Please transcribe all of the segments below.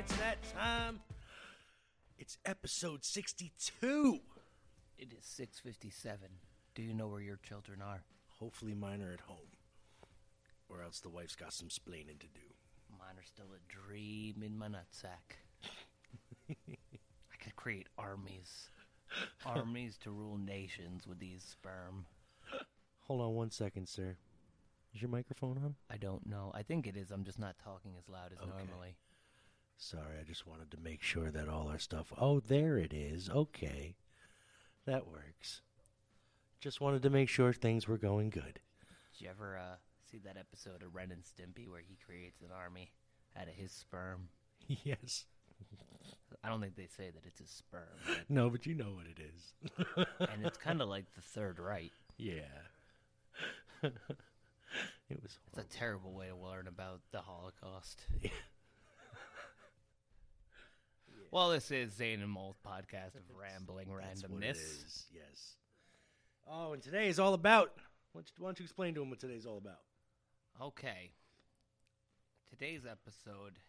It's that time. It's episode 62. It is 6:57. Do you know where your children are? Hopefully mine are at home. Or else the wife's got some splaining to do. Mine are still a dream in my nutsack. I could create armies. Armies to rule nations with these sperm. Hold on one second, sir. Is your microphone on? I don't know. I think it is. I'm just not talking as loud as normally. Sorry, I just wanted to make sure that all our stuff... Oh, there it is. Okay. That works. Just wanted to make sure things were going good. Did you ever see that episode of Ren and Stimpy where he creates an army out of his sperm? Yes. I don't think they say that it's his sperm. No, but you know what it is. And it's kind of like the Third Reich. Yeah. It was horrible. It's a terrible way to learn about the Holocaust. Yeah. Well, this is Zane and Mole's podcast of rambling randomness. That's what it is. Yes. Oh, and today is all about... Why don't you explain to them what today's all about? Okay. Today's episode,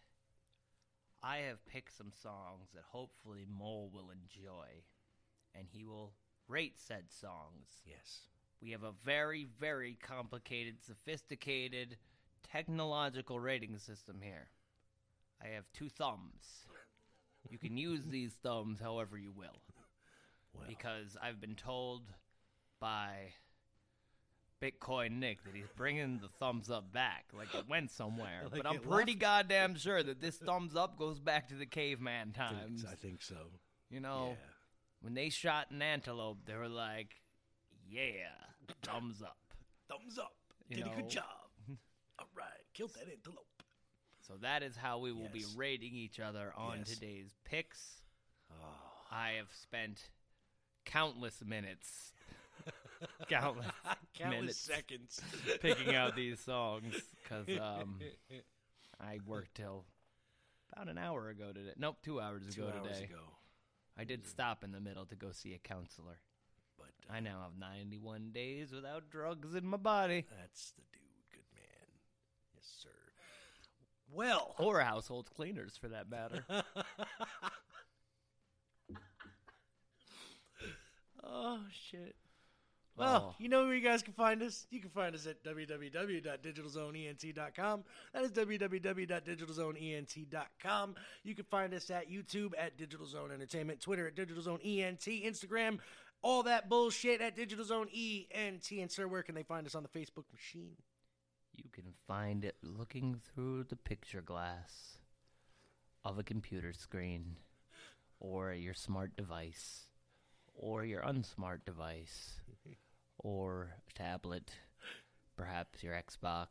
I have picked some songs that hopefully Mole will enjoy, and he will rate said songs. Yes. We have a very, very complicated, sophisticated, technological rating system here. I have two thumbs. You can use these thumbs however you will. Well. Because I've been told by Bitcoin Nick that he's bringing the thumbs up back. Like it went somewhere. Like but I'm pretty goddamn sure that this thumbs up goes back to the caveman times. I think so. You know, yeah. When they shot an antelope, they were like... Yeah, thumbs up. Thumbs up. Did a good job. All right, killed that antelope. So that is how we will be rating each other on today's picks. Oh. I have spent countless minutes, countless seconds picking out these songs because I worked till about an hour ago today. Nope, 2 hours ago today. 2 hours ago. I did stop in the middle to go see a counselor. But, I now have 91 days without drugs in my body. That's the dude, good man. Yes, sir. Well. Or household cleaners, for that matter. Oh, shit. Well, you know where you guys can find us? You can find us at www.digitalzoneent.com. That is www.digitalzoneent.com. You can find us at YouTube at Digital Zone Entertainment, Twitter at Digital Zone ENT, Instagram, all that bullshit at Digital Zone ENT. And, sir, where can they find us on the Facebook machine? You can find it looking through the picture glass of a computer screen or your smart device. Or your unsmart device, or tablet, perhaps your Xbox.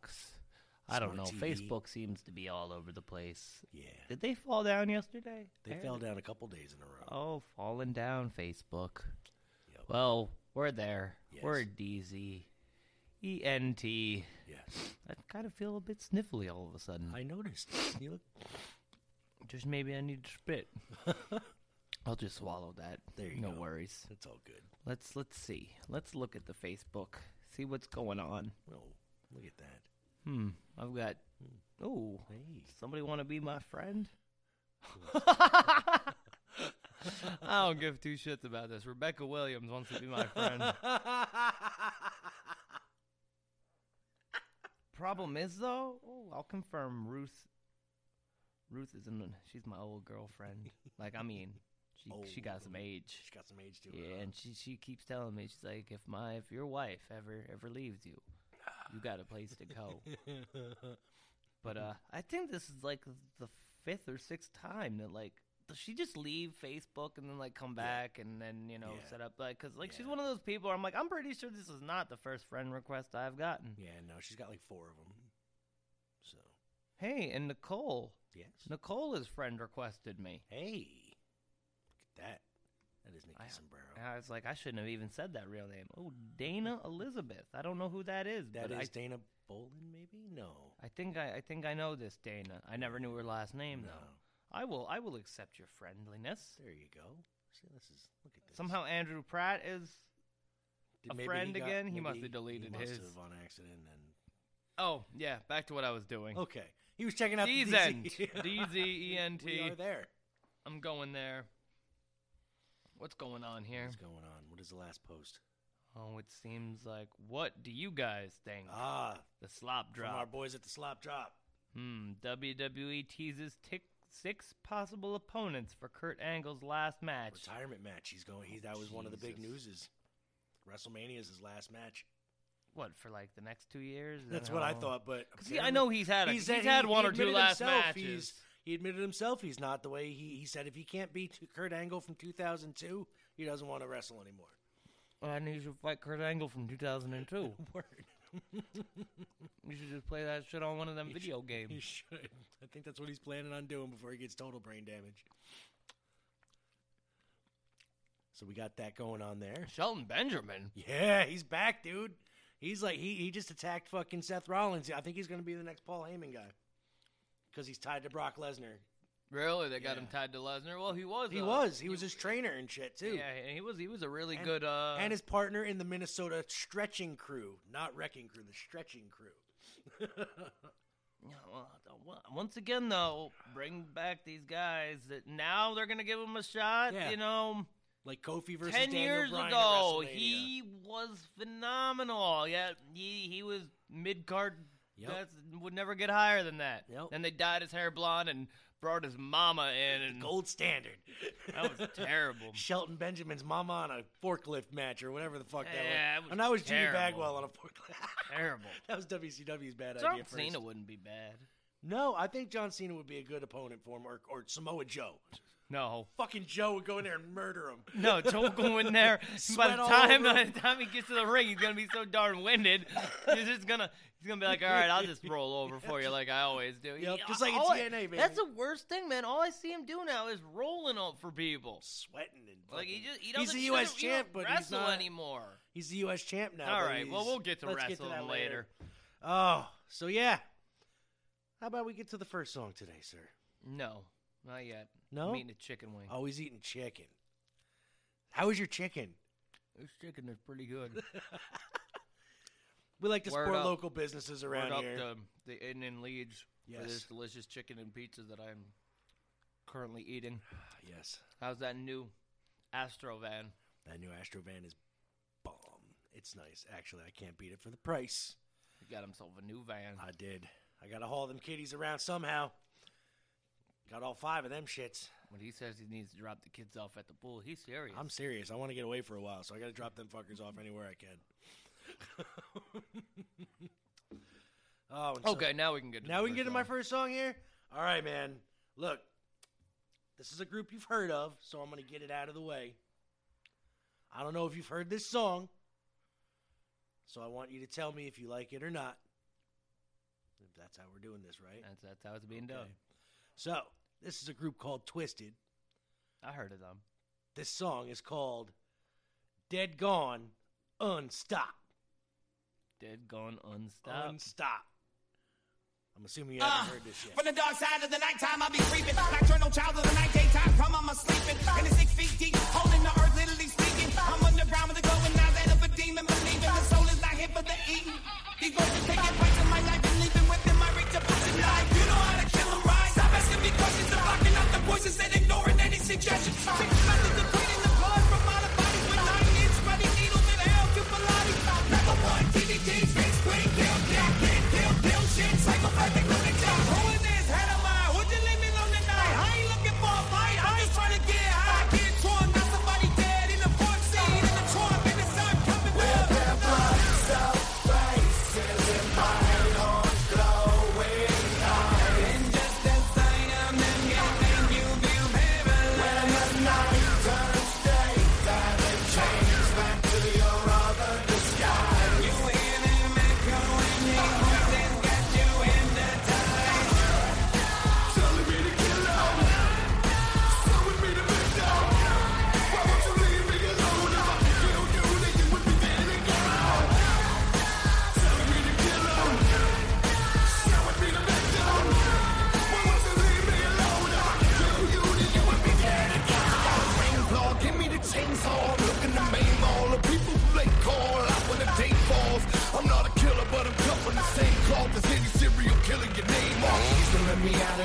I don't know. TV. Facebook seems to be all over the place. Yeah. Did they fall down yesterday? They fell down a couple days in a row. Oh, falling down, Facebook. Yep. Well, we're there. Yes. We're DZ. ENT. Yes. I kind of feel a bit sniffly all of a sudden. I noticed. You look... Just maybe I need to spit. I'll just swallow that. There you go. No worries. It's all good. Let's see. Let's look at the Facebook. See what's going on. Oh, look at that. I've got... Oh, hey. Somebody want to be my friend? I don't give two shits about this. Rebecca Williams wants to be my friend. Problem is, though... Oh, I'll confirm Ruth isn't... She's my old girlfriend. Like, I mean... She got some age. She got some age too. Yeah, and she keeps telling me, she's like, if your wife ever leaves you, you got a place to go. But I think this is like the 5th or 6th time that like does she just leave Facebook and then like come back and then set up like because she's one of those people where I'm like I'm pretty sure this is not the first friend request I've gotten. Yeah, no, she's got like 4 of them. So hey, and Nicole. Yes, Nicole has friend requested me. Hey. That is Nikki Sombrero. I was like, I shouldn't have even said that real name. Oh, Dana Elizabeth. I don't know who that is. That is Dana Bolin, maybe? No. I think I know this Dana. I never knew her last name though. I will accept your friendliness. There you go. See, look at this. Somehow Andrew Pratt is a friend again. He must have deleted his on accident. Oh yeah, back to what I was doing. Okay. He was checking out DZENT. We are there. I'm going there. What's going on here? What's going on? What is the last post? Oh, it seems like, what do you guys think? The slop drop. From our boys at the slop drop. WWE teases six possible opponents for Kurt Angle's last match. Retirement match. He's going. That was one of the big newses. WrestleMania is his last match. What, for like the next 2 years? That's what I thought. But see, I know he's had one or two last matches. He admitted himself he's not the way he said. If he can't beat Kurt Angle from 2002, he doesn't want to wrestle anymore. Well, I knew you should fight Kurt Angle from 2002. Word. You should just play that shit on one of them video games. You should. I think that's what he's planning on doing before he gets total brain damage. So we got that going on there. Shelton Benjamin. Yeah, he's back, dude. He's like, he just attacked fucking Seth Rollins. I think he's going to be the next Paul Heyman guy. Because he's tied to Brock Lesnar. Really? They got him tied to Lesnar? Well, he was. He was his trainer and shit, too. Yeah, and he was a really good... and his partner in the Minnesota Stretching Crew. Not Wrecking Crew, the Stretching Crew. Once again, though, bring back these guys that now they're going to give him a shot. Yeah. You know... Like Kofi versus Daniel Bryan at WrestleMania. 10 years ago, he was phenomenal. Yeah, he was mid-card... Yep. That would never get higher than that. Yep. Then they dyed his hair blonde and brought his mama in. And gold standard. That was terrible. Shelton Benjamin's mama on a forklift match or whatever the fuck that was. And that was Jimmy Bagwell on a forklift. Terrible. That was WCW's bad idea first. John Cena wouldn't be bad. No, I think John Cena would be a good opponent for him or Samoa Joe. No. Fucking Joe would go in there and murder him. No, Joe would go in there. by the time he gets to the ring, he's going to be so darn winded. He's going to be like, all right, I'll just roll over for you like I always do. Yep, just like in TNA, man. That's the worst thing, man. All I see him do now is rolling up for people. Sweating and fucking. Like he's the U.S. champ, but he's not anymore. He's the U.S. champ now. All right, well, we'll get to wrestling later. Oh, so yeah. How about we get to the first song today, sir? No. Not yet. No? I'm eating a chicken wing. Oh, he's eating chicken. How is your chicken? This chicken is pretty good. We like to support local businesses around here. Word up to the Inn in Leeds for this delicious chicken and pizza that I'm currently eating. Yes. How's that new Astro van? That new Astro van is bomb. It's nice. Actually, I can't beat it for the price. He got himself a new van. I did. I got to haul them kitties around somehow. Got all five of them shits. When he says he needs to drop the kids off at the pool, he's serious. I'm serious. I want to get away for a while, so I got to drop them fuckers off anywhere I can. Okay, now we can get to my first song here? All right, man. Look, this is a group you've heard of, so I'm going to get it out of the way. I don't know if you've heard this song, so I want you to tell me if you like it or not. If that's how we're doing this, right? That's how it's being done. So... This is a group called Twiztid. I heard of them. This song is called Dead Gone Unstop. Dead Gone Unstop. Unstop. I'm assuming you haven't heard this yet. From the dark side of the nighttime, I'll be creeping. Nocturnal child of the night, daytime, come on, I'm sleeping. And it's 6 feet deep, holding the earth, literally speaking. I'm underground with the glowing eyes and of a demon, believing the soul is not here for the eating. These voices taking place in my life and leaving within my reach of pushing life. You know how to kill them, right? Asking me questions and blocking out the voices and ignoring any suggestions. Taking methods of cleaning the blood from out of bodies with 9-inch bloody needles and L-Cupilati. Level 1, DDT, Fix, Queen, Kill, Kill, Kill, Kill, Kill, Shit, Psychopathic, Lunatic. Who is this? Head of mine? Would you leave me alone tonight? I ain't looking for a fight. I'm just trying to get high. Get torn, not somebody dead in the pork scene. In the trunk, in the sun, coming up. We'll never stop faces in my own glowing. Nice.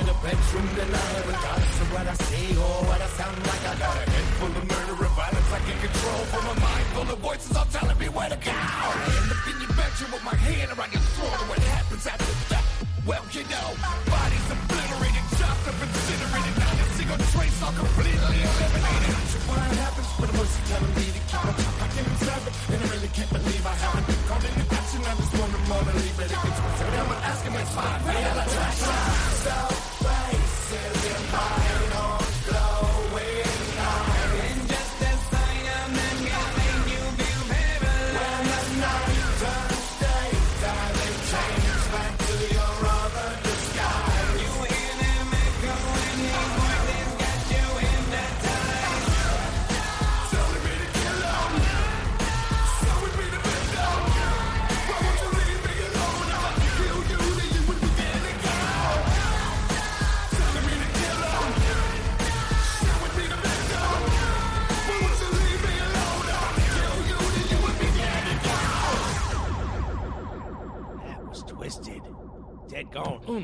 the bedroom denier, regardless of what I see or what I sound like. I got a head full of murder and violence I can't control, from a mind full of voices all telling me where to go. I end up in your bedroom with my hand around your throat, and what happens after that? Well, you know, bodies obliterated, chopped up, incinerated, not a single trace, all completely eliminated. Not sure what happens, but I'm mostly telling me to keep on top. I can't observe it, and I really can't believe I haven't been called into action. I just want to mourn and leave it. If it's concerned, I'm going to ask him, it's my reality.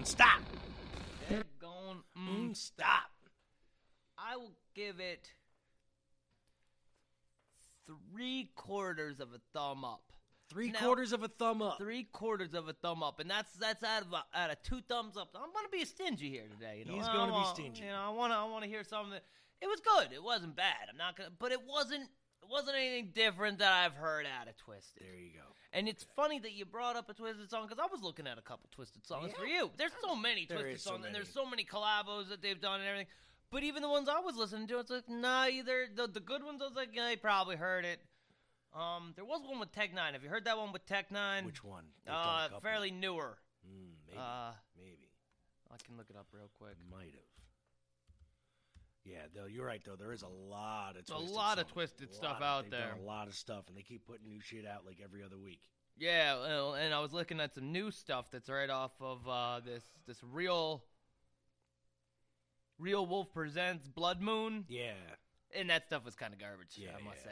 Stop. They're going, stop. I will give it 3/4 of a thumb up. Three quarters of a thumb up, and that's out of 2 thumbs up. I'm gonna be stingy here today. You know? He's gonna be stingy. You know, I wanna hear something. It was good. It wasn't bad. I'm not gonna, but it wasn't anything different that I've heard out of Twiztid. There you go. And it's funny that you brought up a Twiztid song, because I was looking at a couple Twiztid songs for you. There's so many Twiztid songs, and there's so many collabos that they've done and everything. But even the ones I was listening to, it's like, nah, either the good ones, I was like, yeah, you probably heard it. There was one with Tech N9ne. Have you heard that one with Tech N9ne? Which one? Fairly newer. Maybe. Maybe. I can look it up real quick. Might have. Yeah, though you're right. Though there is a lot of Twiztid stuff out there. A lot of stuff, and they keep putting new shit out like every other week. Yeah, and I was looking at some new stuff that's right off of this Real Wolf Presents Blood Moon. Yeah, and that stuff was kind of garbage. Yeah, I must say,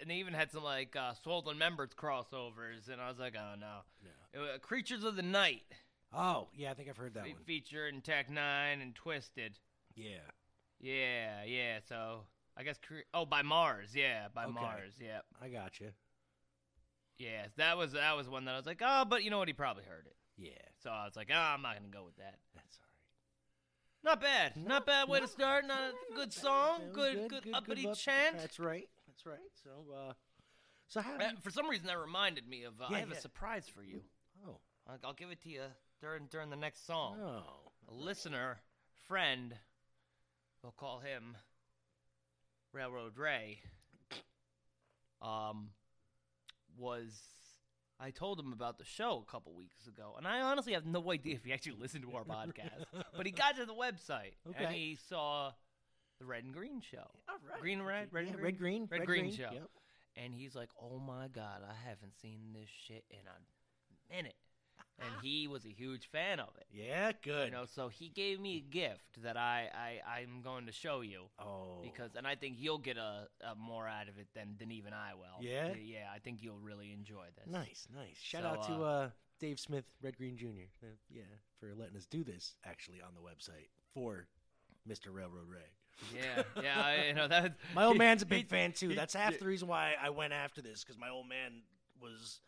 and they even had some like Swollen Members crossovers, and I was like, oh no. Creatures of the Night. Oh yeah, I think I've heard that one. Featured in Tech N9ne and Twiztid. Yeah. Yeah, so I guess... by Mars, Mars, yeah. I gotcha. Yeah, that was one that I was like, oh, but you know what, he probably heard it. Yeah. So I was like, oh, I'm not going to go with that. That's all right. Not bad way to start, not a good song, good upbeat chant. That's right. So how do you... For some reason, that reminded me of, I have a surprise for you. Oh. I'll give it to you during the next song. Oh. A listener, friend... We'll call him Railroad Ray. I told him about the show a couple weeks ago, and I honestly have no idea if he actually listened to our podcast. But he got to the website and he saw the Red and Green Show. All right. Red Green Show. Yep. And he's like, "Oh my God, I haven't seen this shit in a minute." And he was a huge fan of it. Yeah, good. You know, so he gave me a gift that I'm going to show you. Oh. And I think you'll get a more out of it than even I will. Yeah? Yeah, I think you'll really enjoy this. Nice. Shout out to Dave Smith, Red Green Jr. For letting us do this, actually, on the website for Mr. Railroad Ray. My old man's a big fan, too. That's half the reason why I went after this, because my old man was...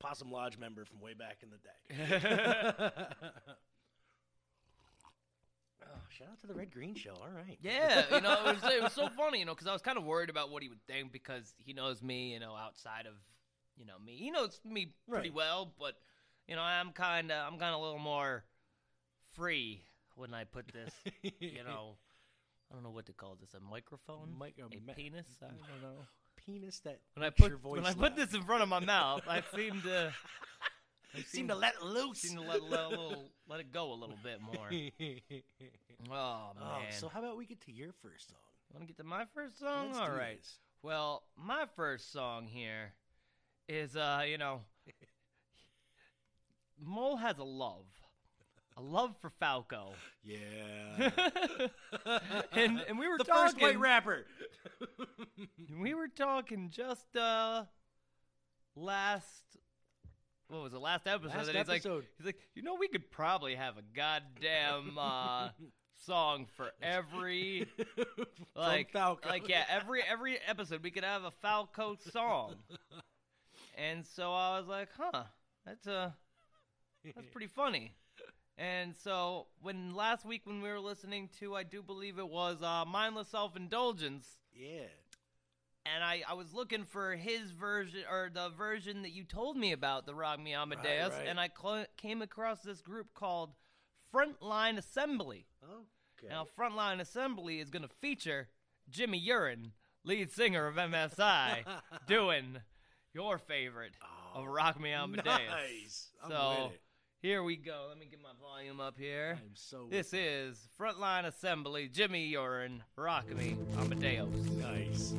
Possum Lodge member from way back in the day. Shout out to the Red Green Show. All right. Yeah, it was so funny, because I was kind of worried about what he would think, because he knows me, outside of, me. He knows me pretty well, but, I'm kind of a little more free when I put this, I don't know what to call this, a microphone? Penis? I don't know. Penis that when I put this in front of my mouth, I seem to let it loose. Seem to let it go a little bit more. Oh man! So how about we get to your first song? Want to get to my first song? All right. Well, my first song here is Mole has a love for Falco. Yeah. and we were talking... The first white rapper. We were talking just last what was the last episode? Last and episode. He's like, you know, we could probably have a goddamn song for every like Falco. Like yeah, every episode we could have a Falco song. And so I was like, huh, that's pretty funny. And so when last week when we were listening to, I do believe it was Mindless Self-Indulgence. Yeah. And I was looking for his version, or the version that you told me about, the Rock Me Amadeus, right. And I came across this group called Frontline Assembly. Okay. Now, Frontline Assembly is going to feature Jimmy Urine, lead singer of MSI, doing your favorite of Rock Me Amadeus. Nice. I'm with it. Here we go. Let me get my volume up here. I'm so this is Frontline Assembly, Jimmy Urine, Rock Me Amadeus. Nice.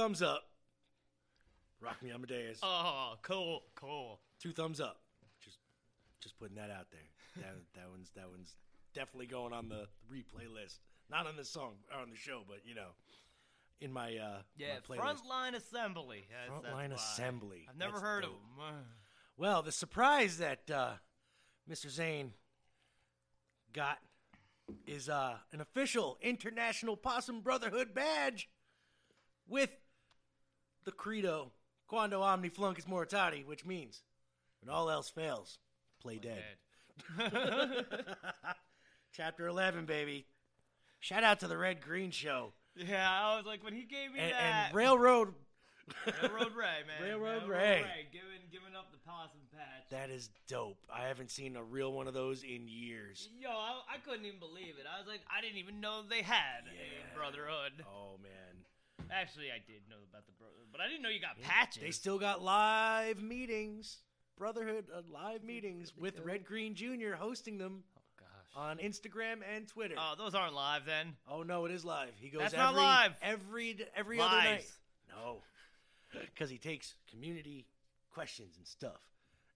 thumbs up. Rock Me Amadeus. Oh, cool, cool. 2 thumbs up. Just putting that out there. That one's definitely going on the replay list. Not on this song or on the show, but you know, in my my playlist. Frontline Assembly. Yes, Frontline Assembly. I've never heard of them. Well, the surprise that Mr. Zane got is an official International Possum Brotherhood badge with the credo "Quando Omni Flunkus Mortati," which means when all else fails, play dead. Chapter 11, baby. Shout out to the Red Green Show. Yeah, I was like, when he gave me that. And Railroad Ray, man. Railroad Ray. Giving up the possum patch. That is dope. I haven't seen a real one of those in years. Yo, I couldn't even believe it. I was like, I didn't even know they had a brotherhood. Oh, man. Actually, I did know about the brotherhood, but I didn't know you got patches. They still got live meetings. Brotherhood live meetings with Red Green Jr. hosting them. On Instagram and Twitter. Oh, those aren't live then. Oh, no, it is live. He goes not live. Every other night. No, because he takes community questions and stuff.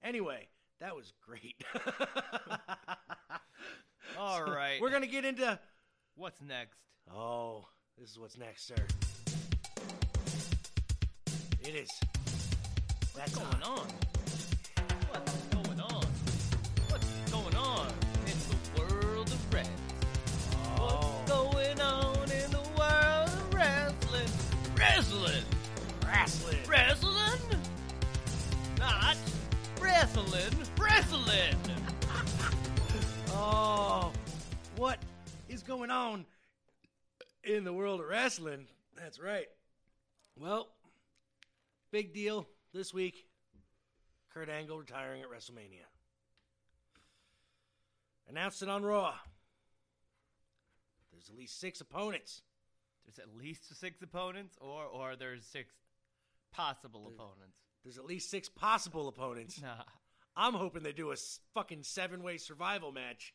Anyway, that was great. All right. We're going to get into... What's next? Oh, this is what's next, sir. It is. That's going on. What's going on? What's going on? What's going on in the world of wrestling? Wrestling? Not wrestling. Oh, what is going on in the world of wrestling? That's right. Well, big deal this week. Kurt Angle retiring at WrestleMania. Announced it on Raw. There's at least 6 opponents. There's at least 6 opponents, or there's 6 possible opponents. There's at least 6 possible opponents. Nah. I'm hoping they do a fucking 7-way survival match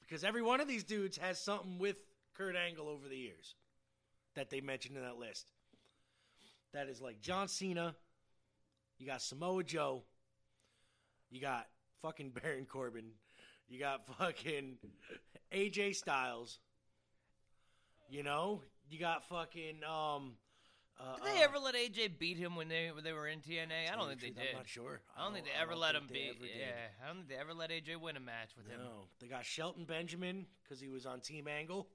because every one of these dudes has something with Kurt Angle over the years that they mentioned in that list. That is like John Cena. You got Samoa Joe. You got fucking Baron Corbin. You got fucking AJ Styles. You know, you got fucking. Did they ever let AJ beat him when they were in TNA? I don't think they did. I'm not sure. I don't think they ever let him beat. Yeah, I don't think they ever let AJ win a match with him. No, they got Shelton Benjamin because he was on Team Angle,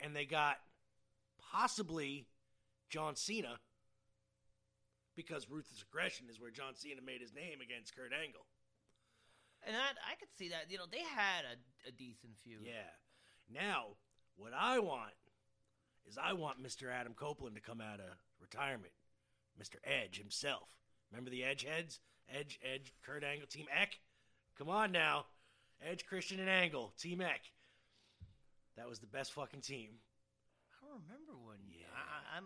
and they got possibly John Cena because Ruthless Aggression is where John Cena made his name against Kurt Angle. And I could see that. You know, they had a decent feud. Yeah. Now, what I want is Mr. Adam Copeland to come out of retirement. Mr. Edge himself. Remember the Edge heads? Edge, Kurt Angle, Team Eck? Come on now. Edge, Christian, and Angle, Team Eck. That was the best fucking team. I don't remember one. Yeah. I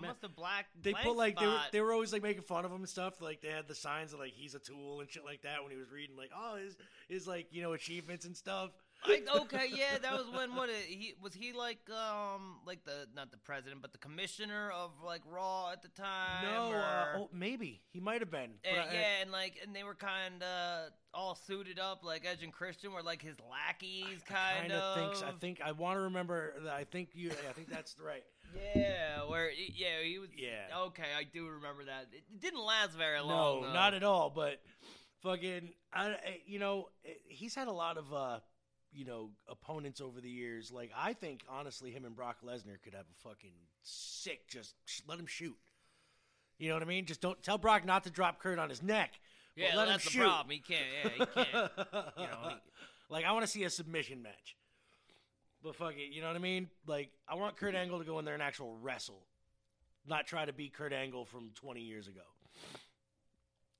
must have blacked. They put like they were always like making fun of him and stuff. Like they had the signs of like he's a tool and shit like that when he was reading like his like, you know, achievements and stuff. Like, okay, yeah, that was when he was like the not the president but the commissioner of like Raw at the time. No, maybe he might have been. And they were kind of all suited up, like Edge and Christian were like his lackeys, kind of. I think that's right. Yeah, he was. Yeah, okay, I do remember that. It didn't last very long. No, though. Not at all. But fucking, he's had a lot of. Opponents over the years. Like, I think, honestly, him and Brock Lesnar could have a fucking sick, just let him shoot. You know what I mean? Just don't tell Brock not to drop Kurt on his neck. Yeah, let that's him shoot. The problem. He can't. Yeah, he can't. You know, like, I want to see a submission match. But fuck it. You know what I mean? Like, I want Kurt Angle to go in there and actual wrestle. Not try to be Kurt Angle from 20 years ago.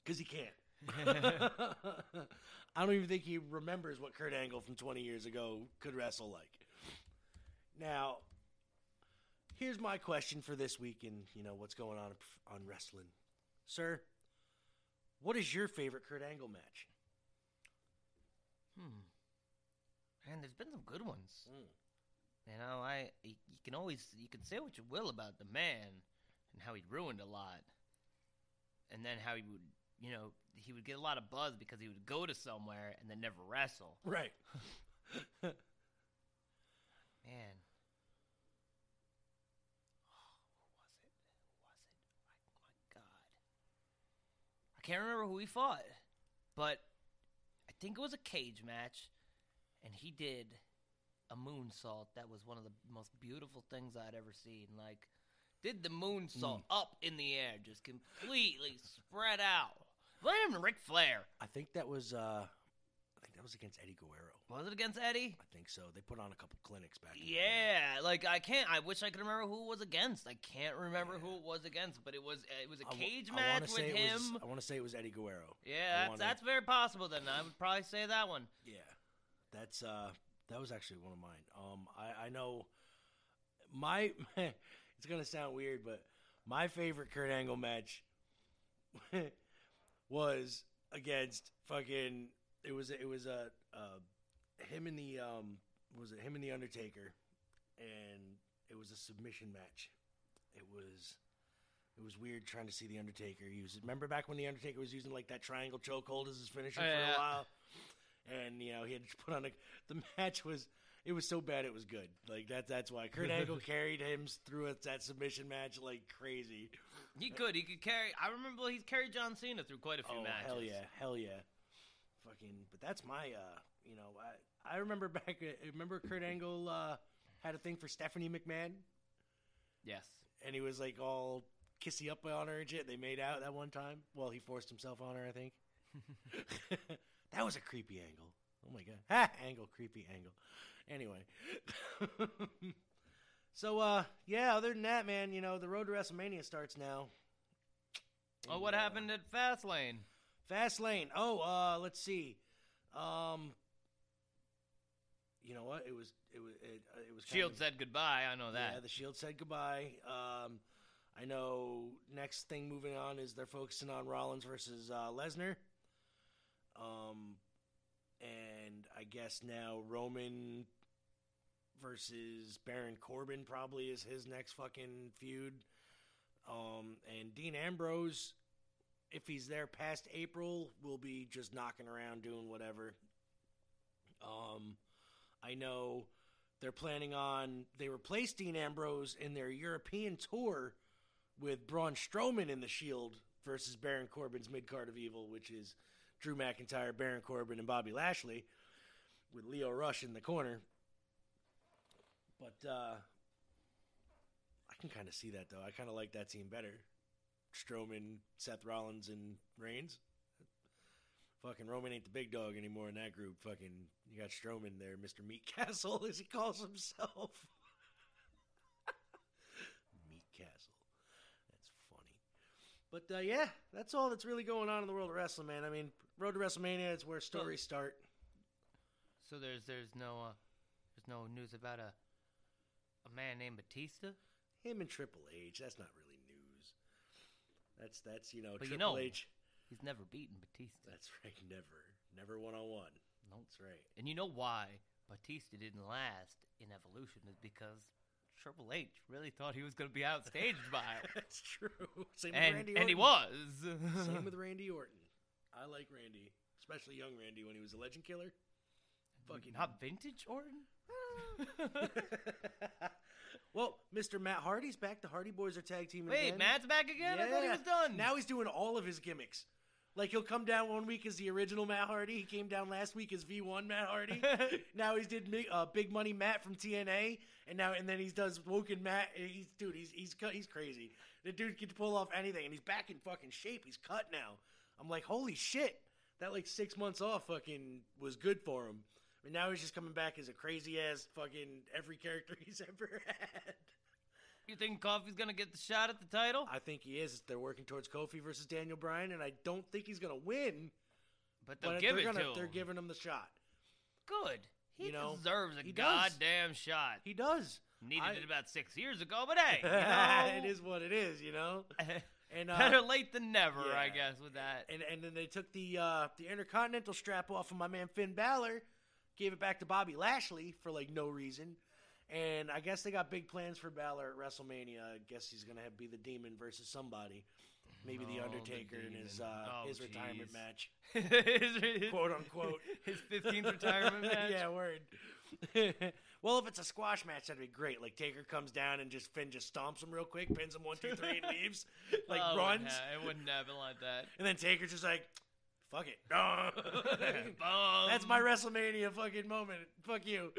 Because he can't. I don't even think he remembers what Kurt Angle from 20 years ago could wrestle like. Now, here's my question for this week and, you know, what's going on wrestling. Sir, what is your favorite Kurt Angle match? Man, there's been some good ones. You know, you can say what you will about the man and how he ruined a lot, and then how he would, you know, he would get a lot of buzz because he would go to somewhere and then never wrestle. Right. Man. Who was it? My God. I can't remember who he fought, but I think it was a cage match, and he did a moonsault that was one of the most beautiful things I'd ever seen. Like, did the moonsault up in the air, just completely spread out. Let him Ric Flair. I think that was against Eddie Guerrero. Was it against Eddie? I think so. They put on a couple clinics back in the day. Like, I wish I could remember who it was against. I can't remember who it was against, but it was a cage match with him. I want to say it was Eddie Guerrero. Yeah, that's very possible then. I would probably say that one. Yeah. That's that was actually one of mine. I know my it's going to sound weird, but my favorite Kurt Angle match was against fucking It was him and the was it him and the Undertaker, and it was a submission match. It was weird trying to see the Undertaker use it. Remember back when the Undertaker was using like that triangle chokehold as his finisher for a while, and you know he had to put on the match was. It was so bad it was good. Like that's why Kurt Angle carried him through that submission match like crazy. He could carry. I remember he's carried John Cena through quite a few matches. Hell yeah. Fucking, but that's my, you know, I remember back, Kurt Angle had a thing for Stephanie McMahon? Yes. And he was like all kissy up on her and shit. They made out that one time. Well, he forced himself on her, I think. That was a creepy angle. Oh my God. Angle, creepy angle. Anyway. So, yeah, other than that, man, you know, the road to WrestleMania starts now. Oh, what happened at Fastlane? Fastlane. Oh, let's see. You know what? It was. Shield said goodbye. I know that. Yeah, the Shield said goodbye. I know. Next thing moving on is they're focusing on Rollins versus Lesnar. And I guess now Roman versus Baron Corbin probably is his next fucking feud. And Dean Ambrose, if he's there past April, we'll be just knocking around doing whatever. I know they're planning on... They replaced Dean Ambrose in their European tour with Braun Strowman in the Shield versus Baron Corbin's Mid-Card of Evil, which is Drew McIntyre, Baron Corbin, and Bobby Lashley, with Leo Rush in the corner. But I can kind of see that, though. I kind of like that team better. Strowman, Seth Rollins, and Reigns. Fucking Roman ain't the big dog anymore in that group. Fucking, you got Strowman there, Mr. Meat Castle, as he calls himself. Meat Castle. That's funny. But, yeah, that's all that's really going on in the world of wrestling, man. I mean, Road to WrestleMania is where stories start. So there's no news about a man named Batista? Him and Triple H. That's not really news. That's you know, but Triple H. He's never beaten Batista. That's right, never. Never one-on-one. Nope. That's right. And you know why Batista didn't last in Evolution is because Triple H really thought he was going to be outstaged by him. That's true. Same with Randy Orton. And he was. Same with Randy Orton. I like Randy, especially young Randy when he was a legend killer. Fucking not vintage Orton? Well, Mr. Matt Hardy's back. The Hardy Boys are tag teaming. Wait, again. Matt's back again? Yeah. I thought he was done. Now he's doing all of his gimmicks. Like, he'll come down one week as the original Matt Hardy. He came down last week as V1 Matt Hardy. Now he's did Big Money Matt from TNA, and then he does Woken Matt. He's crazy. The dude can pull off anything, and he's back in fucking shape. He's cut now. I'm like, holy shit! That like 6 months off fucking was good for him. And now he's just coming back as a crazy-ass fucking every character he's ever had. You think Kofi's going to get the shot at the title? I think he is. They're working towards Kofi versus Daniel Bryan, and I don't think he's going to win. But they'll give it to him. They're giving him the shot. Good. He deserves a goddamn shot. He does. Needed it about 6 years ago, but hey, you know. It is what it is, you know? And, better late than never, yeah. I guess, with that. And then they took the Intercontinental strap off of my man Finn Balor, gave it back to Bobby Lashley for, like, no reason. And I guess they got big plans for Balor at WrestleMania. I guess he's going to be the Demon versus somebody. Maybe the Undertaker in his retirement match. His, quote, unquote. His 15th retirement match? Yeah, word. Well, if it's a squash match, that'd be great. Like, Taker comes down and just Finn just stomps him real quick, pins him 1, 2, 3, and leaves. Like, runs. Yeah, it wouldn't happen like that. And then Taker's just like, fuck it. That's my WrestleMania fucking moment. Fuck you.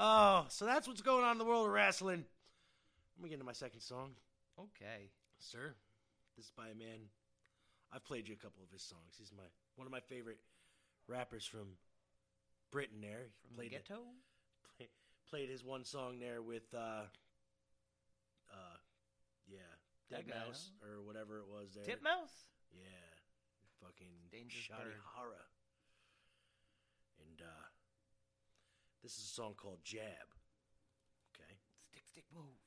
Oh, so that's what's going on in the world of wrestling. Let me get into my second song. Okay. Sir, this is by a man. I've played you a couple of his songs. He's one of my favorite rappers from Britain there. From the ghetto? Played his one song there with, Deadmau5 or whatever it was there. Titmouse? Yeah. Fucking Shoddy Horror. And, this is a song called Jab. Okay? Stick, stick, move.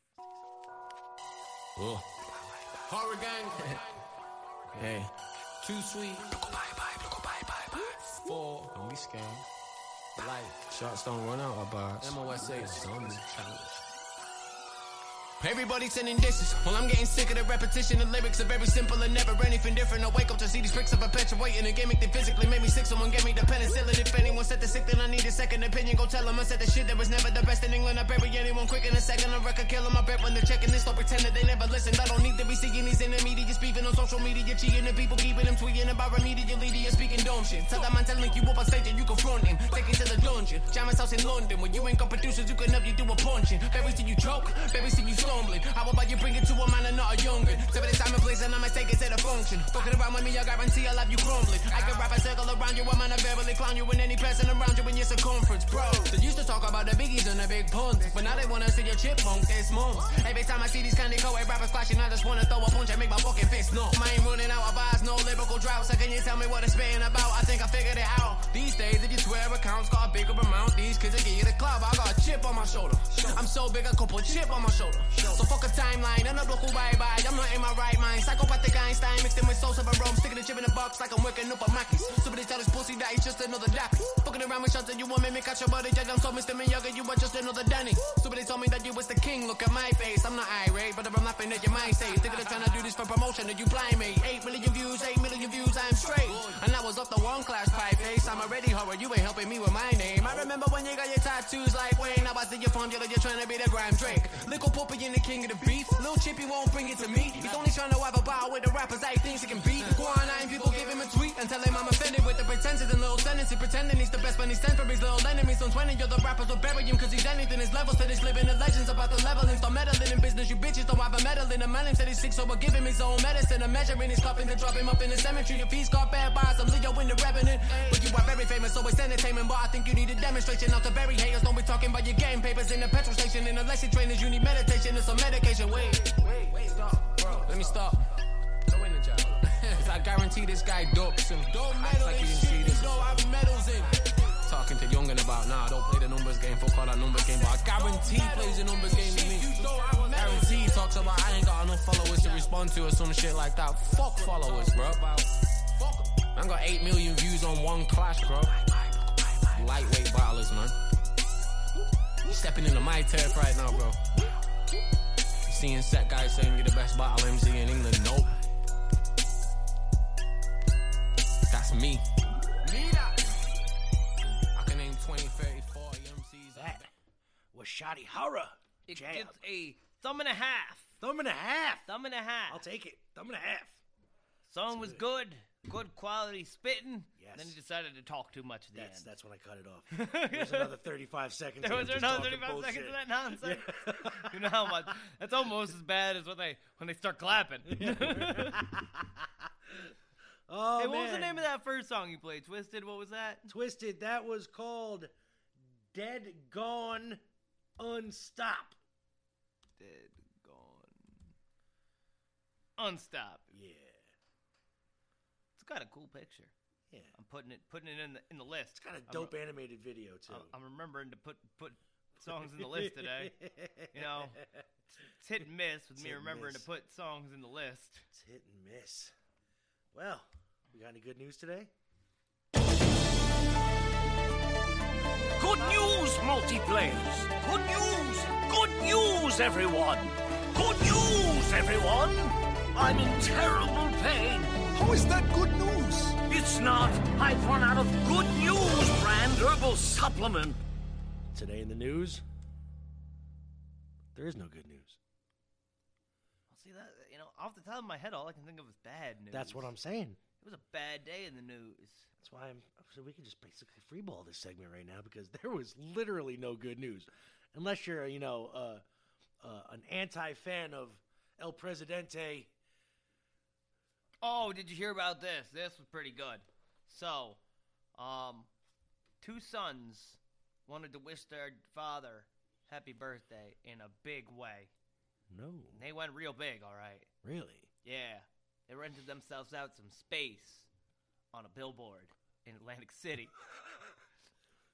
Oh. Horror gang. Hey. Too sweet. Four. Don't be scared. Life. Shots don't run out of bars. MOSA is zombie challenge. Everybody sending dishes. Well, I'm getting sick of the repetition. The lyrics are very simple and never anything different. I wake up to see these bricks are perpetuating a gimmick that physically made me sick. Someone gave me the penicillin. If anyone said the sick, then I need a second opinion. Go tell them I said the shit that was never the best in England. I bury anyone quick in a second. I wreck a kill them. I bet when they're checking this, don't pretend that they never listened. I don't need to be seeing these in the media. Speaking on social media, cheating the people, keeping them tweeting about remedial idiot speaking dumb shit. Tell that man to link you up on stage and you confront him. Take it to the dungeon. Jammer's house in London. When you ain't got producers, you can help you do a punching. Baby, see you choke. Baby, see you how about you bring it to a man and not a youngin'? Tell me the time and place and I might take it to the function. Fucking around with me, I guarantee I'll have you crumbling. I can wrap a circle around you, a man I barely clown you and any person around you in your circumference, bro. They used to talk about the biggies and the big puns, but now they wanna see your chipmunks, it's mums. Every time I see these candy coated rappers flashing, I just wanna throw a punch and make my fucking fist numb. I ain't running out of eyes, no lyrical drought, so can you tell me what it's spitting about? I think I figured it out. These days, if you swear accounts got a bigger amount, these kids will give you the club. I got a chip on my shoulder. I'm so big, I could put chip on my shoulder. So fuck a timeline, and a block who ride by. I'm not in my right mind. Psychopathic Einstein mixed in with sauce of a rum, sticking the chip in the box like I'm working up a Mackey's. Somebody tell this pussy that he's just another dappy. Fucking around with shots that you want me catch your body. Yeah, I'm so Mr. Miyagi, you are just another Danny. Somebody told me that you was the king. Look at my face, I'm not irate, but if I'm laughing at your mind state. Thinking of trying to do this for promotion, and you blind me. 8 million views, I'm straight. And I was up the one class 5 days. I'm already horror, you ain't helping me with my name. I remember when you got your tattoos like Wayne. I was in your formula, you're trying to be the grime Drake. Lickle Poppy in the king of the beef. Lil Chippy won't bring it to me. He's only trying to have a battle with the rappers that he thinks he can beat. Go on, 9 people give him a tweet and tell him I'm offended with the pretenses and little sentences. Pretending he's the best when he's 10 for his little enemies. On 20 other rappers will bury him cause he's anything. His level said he's living the legends about the leveling. Stop meddling in business, you bitches don't have a medal in. The man him said he's sick so we'll give him his own medicine. I'm measuring his cup and then drop him up in the cemetery. If he's got bad bars, I'm Leo in the Revenant. But you are very famous, so it's entertainment. But I think you need a demonstration not to bury haters. Don't be talking about your game papers in the petrol station. And unless you trainers, you need meditation and some medication. Wait, stop, bro. Let me stop. Go in the job. Cause I guarantee this guy dopes and don't meddle like in shit. You know I've medals in. Talking to youngin' about I don't play the numbers game. Fuck all that numbers game, but I guarantee plays the numbers game with me. You know I guarantee talks about I ain't got enough followers to respond to or some shit like that. Fuck followers, bro. I got 8 million views on one clash, bro. Lightweight battlers, man. Stepping into my turf right now, bro. Seeing set guys saying you're the best battle MC in England. Nope. That's me. I can name 20, 30, 40 MCs. That was Shoddy Horror. It gets a thumb and a half. I'll take it. Thumb and a half. Song was good. Good quality spitting. Yes. Then he decided to talk too much at the end. That's when I cut it off. There's another 35 seconds. There was another 35 seconds of that nonsense. Yeah. You know how much? That's almost as bad as when they start clapping. Yeah. Oh, hey, man. What was the name of that first song you played? Twiztid, what was that? Twiztid, that was called Dead Gone Unstop. Dead Gone Unstop. Yeah. Got a cool picture. Yeah, I'm putting it in the list. It's got a dope animated video too. I'm remembering to put songs in the list today. You know, it's hit and miss with me remembering to put songs in the list. It's hit and miss. Well, we got any good news today? Good news, multiplayers! Good news! Good news, everyone! Good news, everyone! I'm in terrible pain. How is that good news? It's not. I've run out of good news brand herbal supplement. Today in the news, there is no good news. I'll see that, you know, off the top of my head, all I can think of is bad news. That's what I'm saying. It was a bad day in the news. That's why I'm. So we can just basically freeball this segment right now because there was literally no good news, unless you're, you know, an anti-fan of El Presidente. Oh, did you hear about this? This was pretty good. So, two sons wanted to wish their father happy birthday in a big way. No. And they went real big, all right. Really? Yeah. They rented themselves out some space on a billboard in Atlantic City.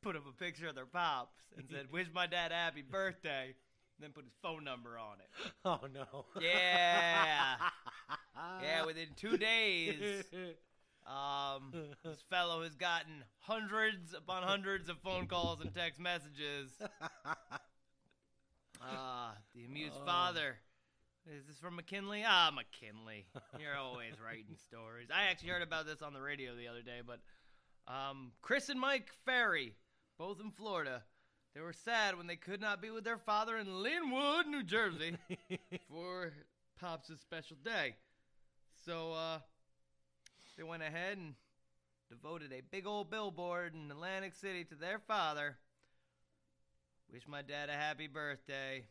Put up a picture of their pops and said, "Wish my dad happy birthday." Then put his phone number on it. Oh, no. Yeah. Yeah, within 2 days, this fellow has gotten hundreds upon hundreds of phone calls and text messages. The amused father. Is this from McKinley? Ah, McKinley. You're always writing stories. I actually heard about this on the radio the other day, but Chris and Mike Ferry, both in Florida, they were sad when they could not be with their father in Linwood, New Jersey, for Pops' special day. So they went ahead and devoted a big old billboard in Atlantic City to their father. Wish my dad a happy birthday.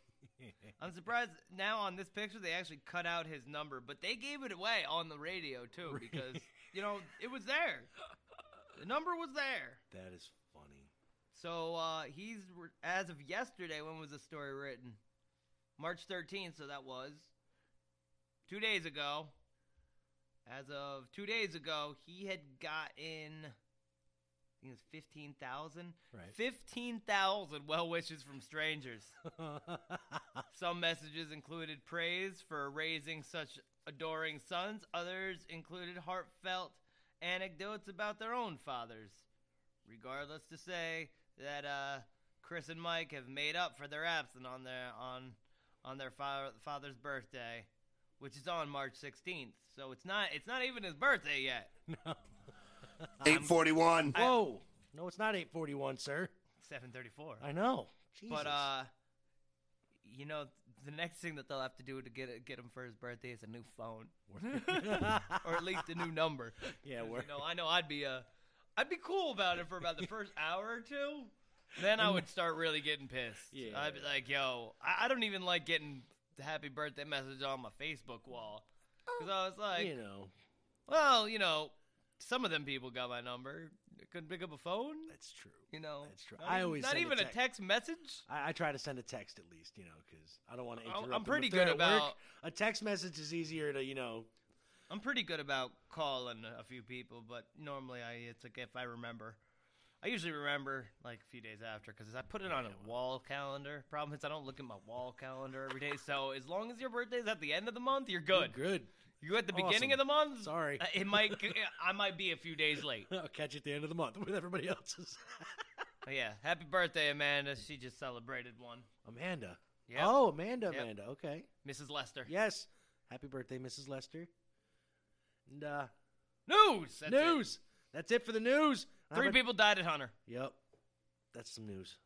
I'm surprised now on this picture they actually cut out his number, but they gave it away on the radio, too, because, you know, it was there. The number was there. That is funny. So, he's, as of yesterday, when was the story written? March 13th, so that was 2 days ago. As of 2 days ago, he had gotten, I think it was 15,000. Right. 15,000 well wishes from strangers. Some messages included praise for raising such adoring sons. Others included heartfelt anecdotes about their own fathers. Regardless to say that Chris and Mike have made up for their absence on their father's birthday, which is on March 16th. So it's not even his birthday yet. No. 8:41. Whoa. No, it's not 8:41, sir. 7:34. I know. Jesus. But you know, the next thing that they'll have to do to get him for his birthday is a new phone, or at least a new number. Yeah, you know, I know I'd be cool about it for about the first hour or two. Then I would start really getting pissed. Yeah. I'd be like, yo, I don't even like getting the happy birthday message on my Facebook wall. Because I was like, you know, well, you know, some of them people got my number. They couldn't pick up a phone. That's true. You know, that's true. I always not even a text message. I try to send a text at least, you know, because I don't want to interrupt. I'm pretty good about work. A text message is easier to, you know. I'm pretty good about calling a few people, but normally it's like if I remember. I usually remember like a few days after because I put it on a wall calendar. Problem is I don't look at my wall calendar every day. So as long as your birthday's at the end of the month, you're good. You're good. You at the beginning of the month? Sorry. I might be a few days late. I'll catch you at the end of the month with everybody else's. Yeah. Happy birthday, Amanda. She just celebrated one. Amanda? Yep. Oh, Amanda, yep. Amanda. Okay. Mrs. Lester. Yes. Happy birthday, Mrs. Lester. And, news! That's it. That's it for the news. Three people died at Hunter. Yep. That's some news.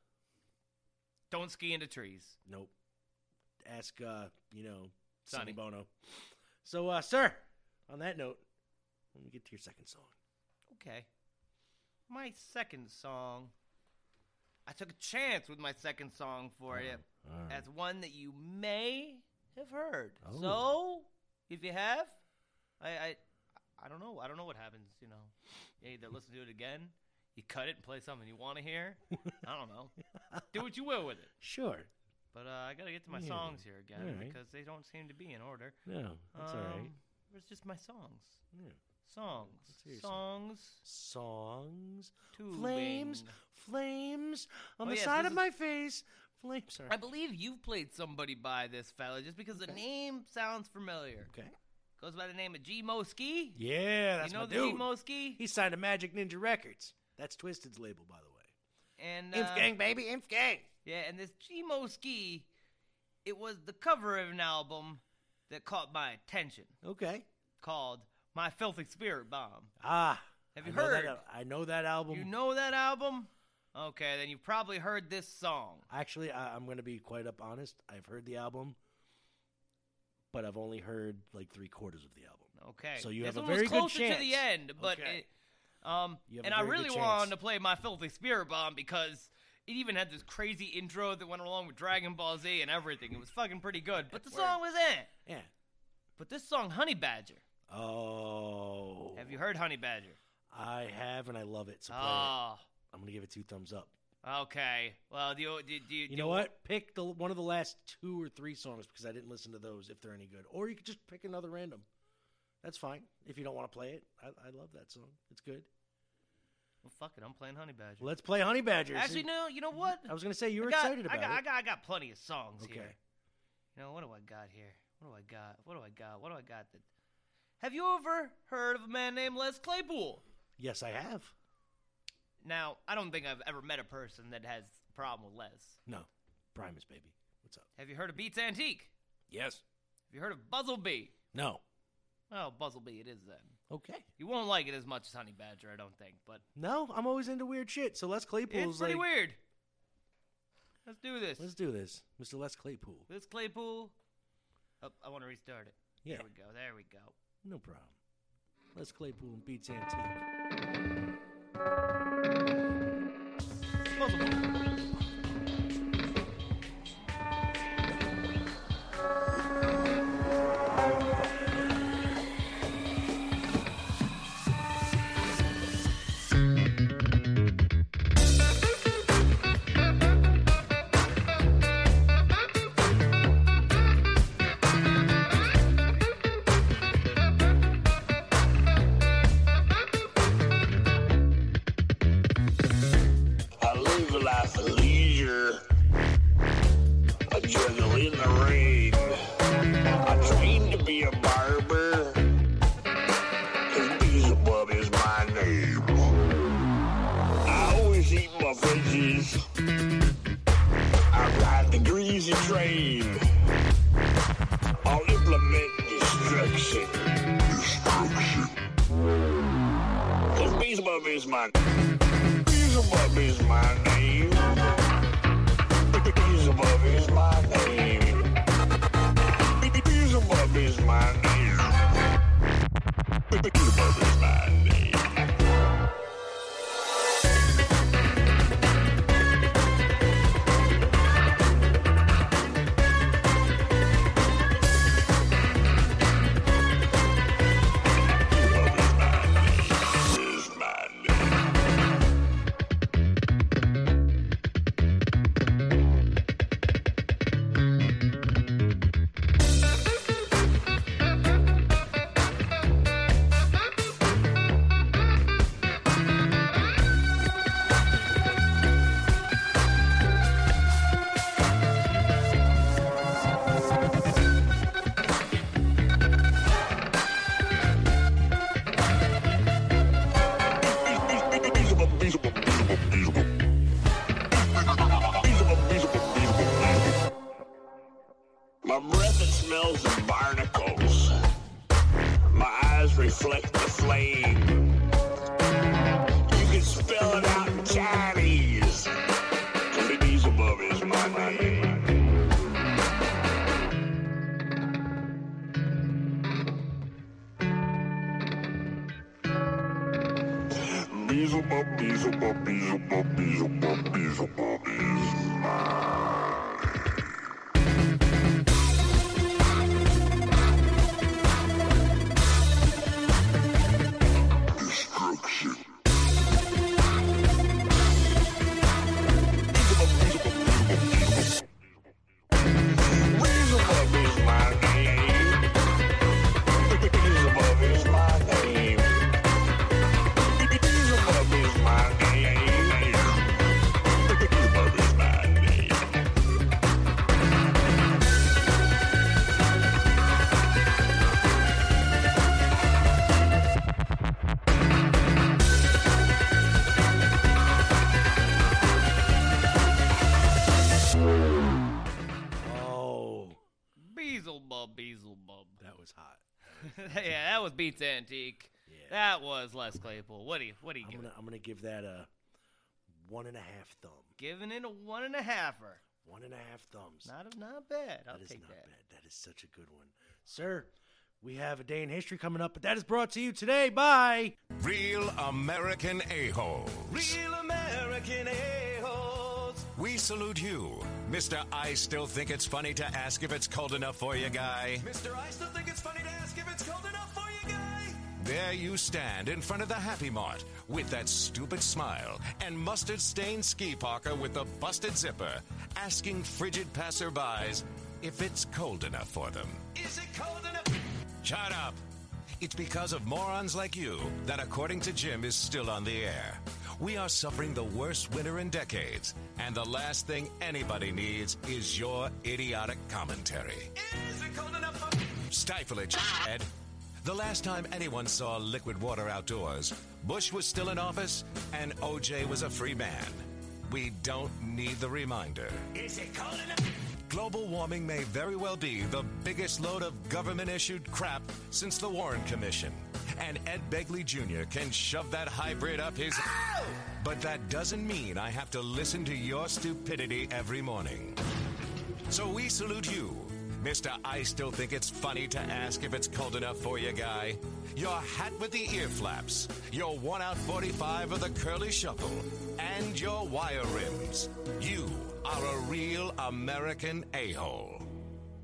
Don't ski into trees. Nope. Ask, you know, Sonny Bono. So, sir, on that note, let me get to your second song. Okay. My second song. I took a chance with my second song for you. Right. That's one that you may have heard. Oh. So, if you have, I don't know. I don't know what happens, you know. You either listen to it again, you cut it and play something you want to hear. I don't know. Do what you will with it. Sure. But I got to get to my songs here again because they don't seem to be in order. No, that's all right. It's just my songs. Yeah. Songs. Tubing. Flames on the side of my face. Flames. Sorry. I believe you've played somebody by this fella just because the name sounds familiar. Okay. Goes by the name of G-Mo Skee. Yeah, that's my dude. You know the G-Mo Skee? He signed to Magic Ninja Records. That's Twiztid's label, by the way. And Imp Gang, baby, Imp Gang. Yeah, and this G-Mo Skee, it was the cover of an album that caught my attention. Okay. Called My Filthy Spirit Bomb. Ah. Have you heard? I know that album. You know that album? Okay, then you've probably heard this song. Actually, I'm going to be quite up honest. I've heard the album, but I've only heard like 3/4 of the album. Okay. So you have a very good chance. This one was closer to the end, but okay. And I really wanted to play My Filthy Spirit Bomb because it even had this crazy intro that went along with Dragon Ball Z and everything. It was fucking pretty good, but the song was in. Yeah. But this song, Honey Badger. Oh. Have you heard Honey Badger? I have, and I love it. So play it. I'm going to give it 2 thumbs up. Okay. Well, do you know what? Pick one of the last 2 or 3 songs because I didn't listen to those if they're any good. Or you could just pick another random. That's fine if you don't want to play it. I love that song. It's good. Well, fuck it. I'm playing Honey Badger. Let's play Honey Badger. Actually, no. You know what? I was going to say you were excited about it. I got plenty of songs here. You know, what do I got here? What do I got? Have you ever heard of a man named Les Claypool? Yes, I have. Now, I don't think I've ever met a person that has a problem with Les. No. Primus, baby. What's up? Have you heard of Beats Antique? Yes. Have you heard of Buzzlebee? No. Oh, Buzzlebee it is then. Okay. You won't like it as much as Honey Badger, I don't think. But no, I'm always into weird shit, so Les Claypool's it's pretty weird. Let's do this. Mr. Les Claypool. Les Claypool. Oh, I want to restart it. Yeah. There we go. No problem. Les Claypool and Beats Antique. was hot. Yeah, that was Beats Antique. Yeah. That was Les Claypool. What do you give? I'm gonna give that a 1.5 thumb. Giving it a 1.5-er. 1.5 thumbs. Not bad. I'll take that. That is not bad. That is such a good one, sir. We have a day in history coming up, but that is brought to you today by Real American A-Holes. Real American A-Holes. We salute you, Mr. I Still Think It's Funny to Ask If It's Cold Enough For You Guy. Mr. I Still Think It's Funny to Ask If It's Cold Enough For You Guy. There you stand in front of the Happy Mart with that stupid smile and mustard-stained ski parka with the busted zipper, asking frigid passerbys if it's cold enough for them. Is it cold enough? Shut up. It's because of morons like you that According to Jim is still on the air. We are suffering the worst winter in decades, and the last thing anybody needs is your idiotic commentary. Is it cold enough for... Stifle it, Ed. The last time anyone saw liquid water outdoors, Bush was still in office, and OJ was a free man. We don't need the reminder. Is it cold enough... Global warming may very well be the biggest load of government-issued crap since the Warren Commission. And Ed Begley Jr. can shove that hybrid up his... Ow! But that doesn't mean I have to listen to your stupidity every morning. So we salute you, Mr. I Still Think It's Funny to Ask If It's Cold Enough For You Guy. Your hat with the ear flaps, your 1 out 45 of the curly shuffle, and your wire rims. You are a real American a-hole.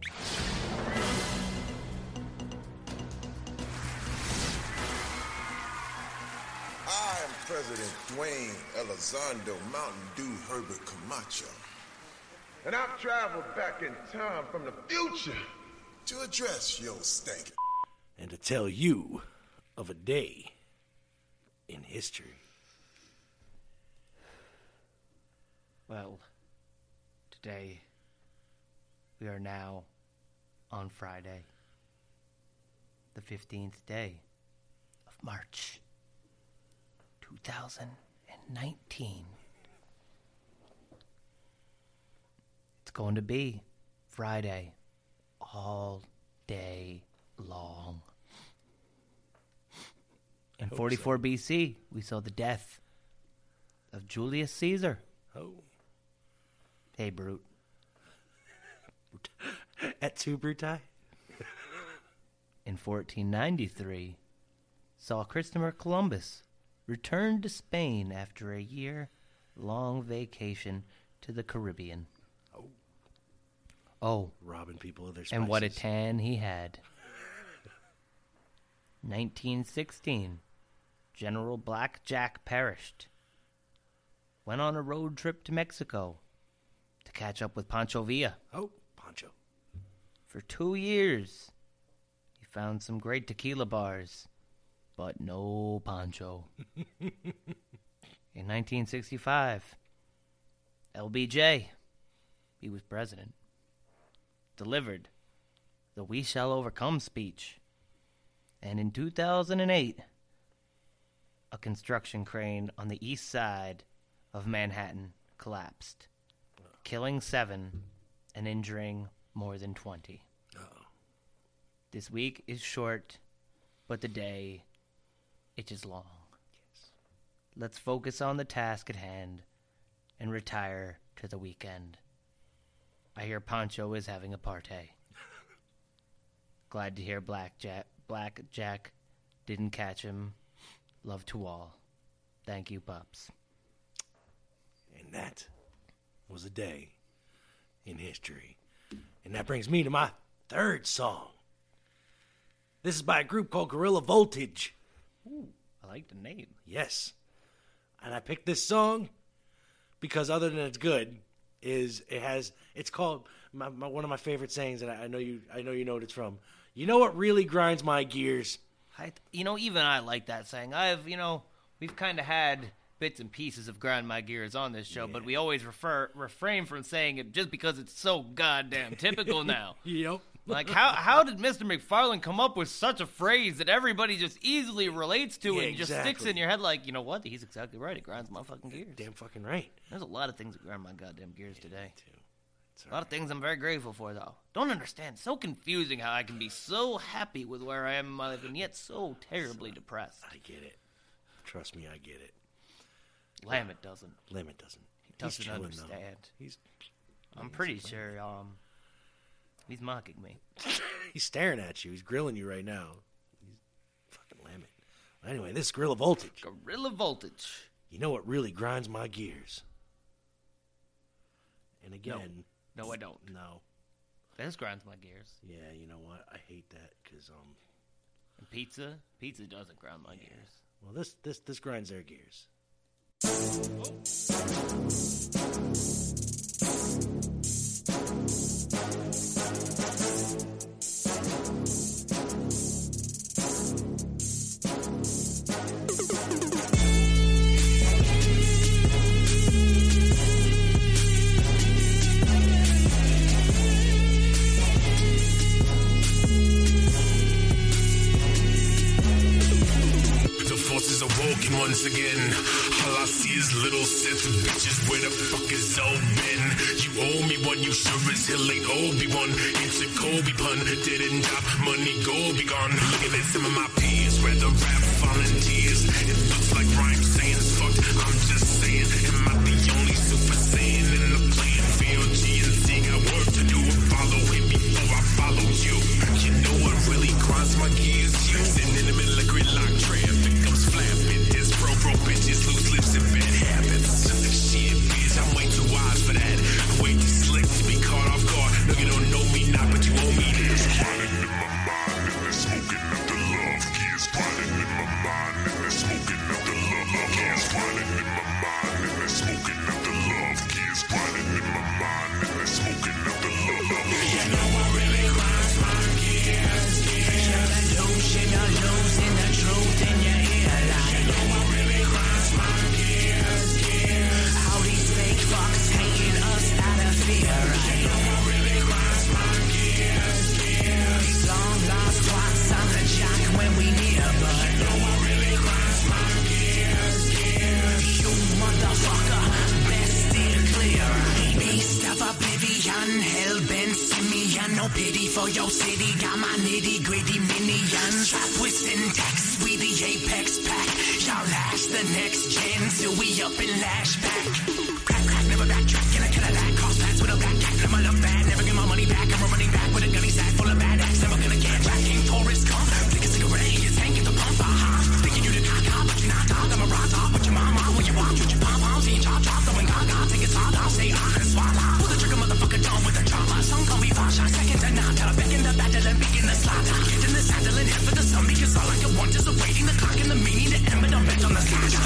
I am President Dwayne Elizondo Mountain Dew Herbert Camacho. And I've traveled back in time from the future to address your stank. And to tell you of a day in history. Well, today we are now on Friday, the 15th day of March, 2019. It's going to be Friday all day long. In 44 BC, we saw the death of Julius Caesar. Oh. Hey, Brute. At two, Brutai? In 1493, saw Christopher Columbus return to Spain after a year-long vacation to the Caribbean. Oh. Oh. Robbing people of their spices. And what a tan he had. 1916, General Black Jack perished. Went on a road trip to Mexico to catch up with Pancho Villa. Oh, Pancho. For 2 years, he found some great tequila bars, but no Pancho. In 1965, LBJ, he was president, delivered the We Shall Overcome speech. And in 2008, a construction crane on the east side of Manhattan collapsed, killing 7 and injuring more than 20. Uh-oh. This week is short, but the day, it is long. Yes. Let's focus on the task at hand and retire to the weekend. I hear Pancho is having a party. Glad to hear Black Jack didn't catch him. Love to all. Thank you, Pops. And that was a day in history. And that brings me to my third song. This is by a group called Gorilla Voltage. Ooh, I like the name. Yes. And I picked this song because other than it's good, it's called one of my favorite sayings, and I know you know what it's from. You know what really grinds my gears? Even I like that saying. We've kind of had bits and pieces of grind my gears on this show, yeah, but we always refrain from saying it just because it's so goddamn typical now. Yep. Like, how did Mr. McFarlane come up with such a phrase that everybody just easily relates to, and exactly, just sticks in your head like, you know what? He's exactly right. It grinds my fucking gears. Damn fucking right. There's a lot of things that grind my goddamn gears today. Too. A lot of things I'm very grateful for, though. Don't understand. It's so confusing how I can be so happy with where I am in my life and yet so terribly depressed. I get it. Trust me, I get it. Lamet doesn't. Lamet doesn't. He doesn't understand. Though. I'm pretty sure he's mocking me. He's staring at you. He's grilling you right now. He's fucking Lamet. Well, anyway, this is Gorilla Voltage. Gorilla Voltage. You know what really grinds my gears? And again... No, I don't. No. This grinds my gears. Yeah, you know what? I hate that because... Pizza? Pizza doesn't grind my gears. Well, this grinds their gears. Once again, all I see is little Sith bitches. Where the fuck is Zoe been? You owe me one, you sure as hell ain't Obi-Wan. It's a Kobe pun, didn't drop money, gold be gone. Looking at some of my peers, rather rap volunteers. It looks like rhyme saying's fucked, I'm just saying. Am I the only Super Saiyan in the playing field? G and C got work to do, follow him before I follow you. You know what really grinds my gears? You sitting in the middle of gridlock traffic, comes flapping. Bro, bitches, loose lips and bad habits. Shit, bitch, I'm way too wise for that. I'm way too slick to be caught off guard. No, you don't know me, not but you owe me this. Running in my mind and they're smoking up the love. Kids running in my mind and they're smoking up the love. Kids running in my mind and they're smoking up the love. Kids running in my mind and they're smoking up the love. You know I really grind my gears. You're the notion of losing the truth in your ear. You know I really pity for your city, got my nitty-gritty minions. Trap with syntax, we the apex pack. Y'all lash the next gen till we up and lash back. Crack, crack, never backtrack, and I kill a lack. Cross paths with a backpack, never love bad. Never get my money back, I'm running back with a gunny sack full of bad acts. Never gonna get racking for his cum. Flick a cigarette, in his tank, get the pump, aha. Thinking you the caca, but you not dog. I'm a rock dog, but your mama, when you watch, with your pom-pom, seeing chop-chop, throwing gaga, take it hard, I'll say ah, and swallow. Pull the trigger, motherfucker, done with the drama. Some call me Vasha, second to Nata. Back in the battle and begin the slaughter. Get in the saddle and head for the sun, because all I can want is awaiting the clock and the meaning to end, but I'm back on the slaughter.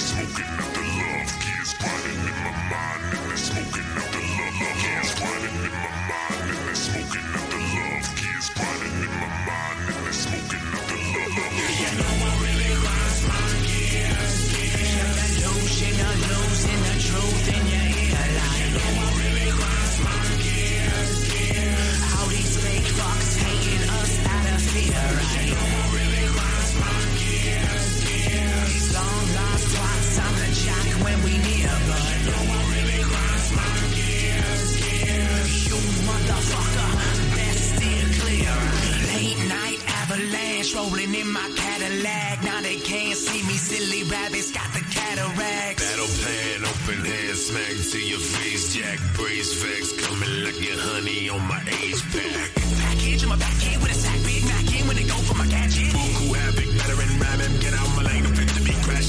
Smoking up the love, kids grinding in my mind, and they're smoking up the love, kids grinding in my mind, and they're smoking up the love, kids grinding in my mind, and they're smoking up the love. You know I really grinds my gears. You're the notion of losing the truth in your ear. You know I really grinds my gears. How these fake fucks taking us out of fear. You know I really grinds my gears. These long lost plots, I'm the jack when we need a bud. You know I really grinds my gears. You motherfucker, best steer clear. Late night avalanche rolling in my Cadillac. Now they can't see me, silly rabbits got the cataracts. Battle plan, open hand, smack to your face. Jack brace facts coming like your honey on my age pack. Package on my back end with a sack, Big Mac in when they go for my gadget. Boku havoc, veteran rabbit, get out my lane.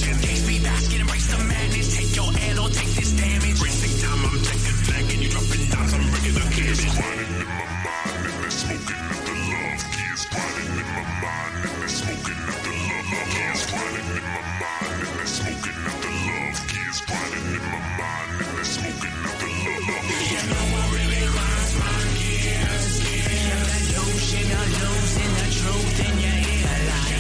Case me basket, embrace the madness. Take your L or take this damage. Racing time, I'm taking flag and you dropping dots, I'm breaking the kids. Kids grinding in my mind and they're smoking up the love. Kids grinding in my mind and they're smoking up the love. Kids grinding in my mind and they're smoking up the love. Kids grinding in my mind and they're smoking up the love. You know I really grinds my gears. You're the notion of losing the truth in your ear.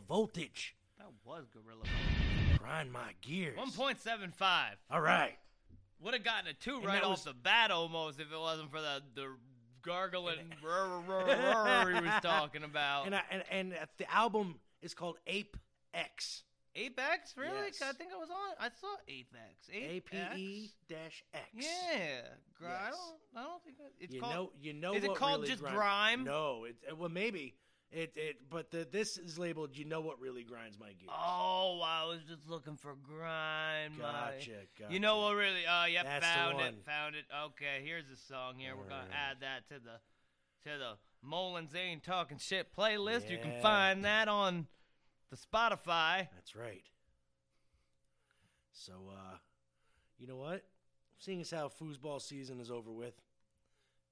Gorilla Voltage. That was Gorilla Voltage. Grind my gears. 1.75. All right. Would have gotten a 2 and right off the bat almost if it wasn't for the gargling he was talking about. And the album is called Ape X. Ape X? Really? Yes. I think I was on it. I saw Ape X. APE-X. Yeah. I don't think that, it's called. Is it called really just Grime? No. Well, maybe. This is labeled, you know what really grinds my gears. Oh, I was just looking for grind. Gotcha. You know what really? Yep, that's found it. Okay, here's the song here. We're going to add that to the Mullins Ain't Talking Shit playlist. Yeah. You can find that on the Spotify. That's right. So, you know what? Seeing as how foosball season is over with,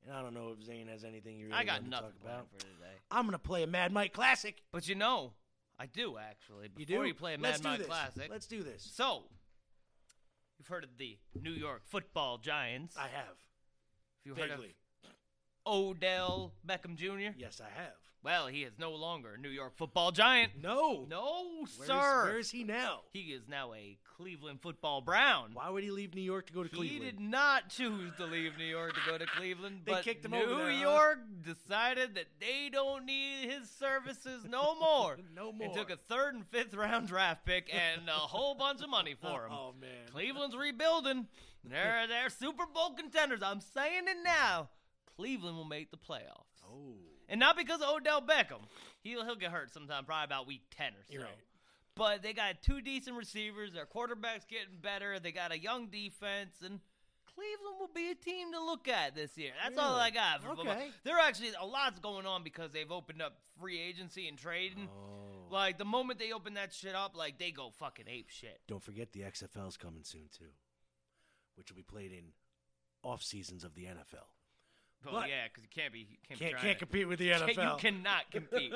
and I don't know if Zane has anything you really want to talk about for today. I'm going to play a Mad Mike classic. But you know, I do actually. Before you play a Mad Mike classic. Let's do this. So, you've heard of the New York Football Giants. I have. Have you heard of Odell Beckham Jr.? Yes, I have. Well, he is no longer a New York Football Giant. No, sir. Where is he now? He is now a Cleveland Football Brown. Why would he leave New York to go to Cleveland? He did not choose to leave New York to go to Cleveland, but New York decided that they don't need his services no more. And took a 3rd and 5th round draft pick and a whole bunch of money for him. Oh, man. Cleveland's rebuilding. They're Super Bowl contenders. I'm saying it now. Cleveland will make the playoffs. Oh. And not because of Odell Beckham. He'll get hurt sometime, probably about week 10 or so. You're right. But they got 2 decent receivers. Their quarterback's getting better. They got a young defense. And Cleveland will be a team to look at this year. That's all I got. There are actually a lot's going on because they've opened up free agency and trading. Oh. Like, the moment they open that shit up, like, they go fucking ape shit. Don't forget the XFL's coming soon, too, which will be played in off seasons of the NFL. Well, yeah, because you can't compete with the NFL. You cannot compete.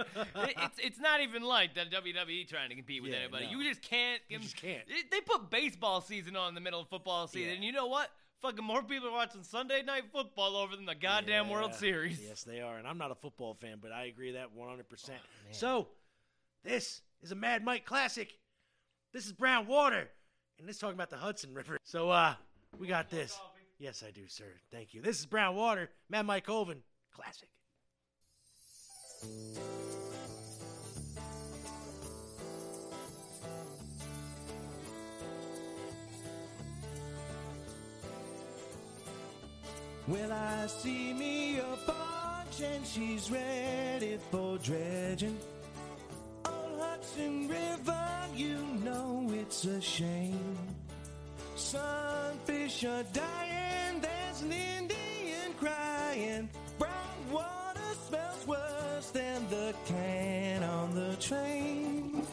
It's not even like the WWE trying to compete with anybody. No. You just can't. They put baseball season on in the middle of football season. Yeah. You know what? Fucking more people are watching Sunday Night Football over than the goddamn World Series. Yes, they are. And I'm not a football fan, but I agree that 100%. Oh, so, this is a Mad Mike classic. This is Brown Water. And it's talking about the Hudson River. So, we got this. Yes, I do, sir. Thank you. This is Brown Water, Mad Mike Colvin, classic. Well, I see me a barge and she's ready for dredging. Old Hudson River, you know it's a shame. Sunfish are dying, there's an Indian crying. Brown water smells worse than the can on the train.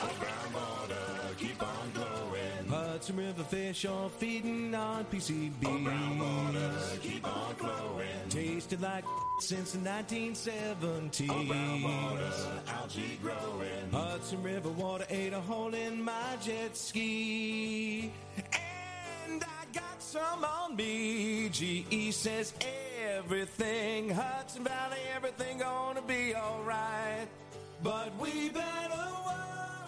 Oh, brown water, keep on glowing. Hudson River fish are feeding on PCBs. Oh, brown water, keep on glowing. Tasted like since the 1970s. Oh, brown water, algae growing. Hudson River water ate a hole in my jet ski. Some on me, GE says everything, Hudson Valley, everything gonna be alright. But we better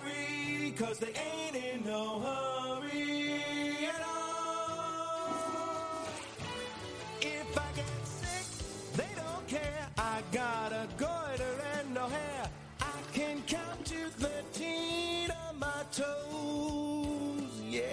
worry, cause they ain't in no hurry at all. If I get sick, they don't care, I got a goiter and no hair. I can count to 13 on my toes, yeah.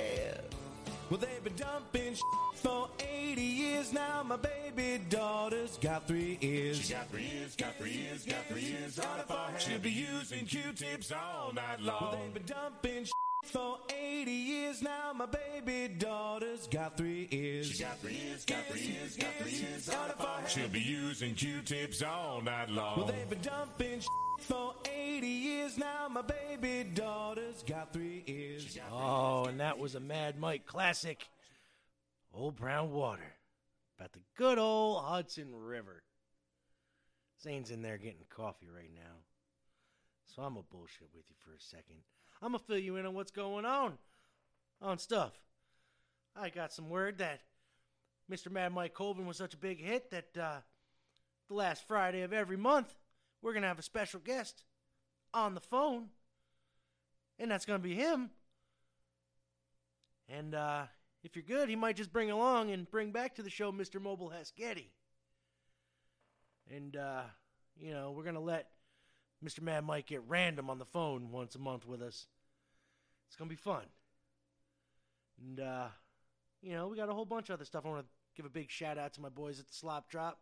Well, they've been dumping shit for 80 years now. My baby daughter's got 3 ears. She got 3 ears, got 3 ears, got 3 ears out of her head. She'll be using Q-tips all night long. Well, they've been dumping shit for 80 years now. My baby daughter's got 3 ears. She got 3 ears, got 3 ears, got 3 ears out of her head. She'll be using Q-tips all night long. Well, they've been dumping shit for 80 years now, my baby daughter's got 3 ears. Oh, and that was a Mad Mike classic. Old Brown Water. About the good old Hudson River. Zane's in there getting coffee right now. So I'm going to bullshit with you for a second. I'm going to fill you in on what's going on stuff. I got some word that Mr. Mad Mike Colvin was such a big hit that the last Friday of every month, we're going to have a special guest on the phone and that's going to be him. And if you're good, he might just bring along and bring back to the show Mr. Mobile Hasketty. And, you know, we're going to let Mr. Mad Mike get random on the phone once a month with us. It's going to be fun. And, you know, we got a whole bunch of other stuff. I want to give a big shout out to my boys at the Slop Drop.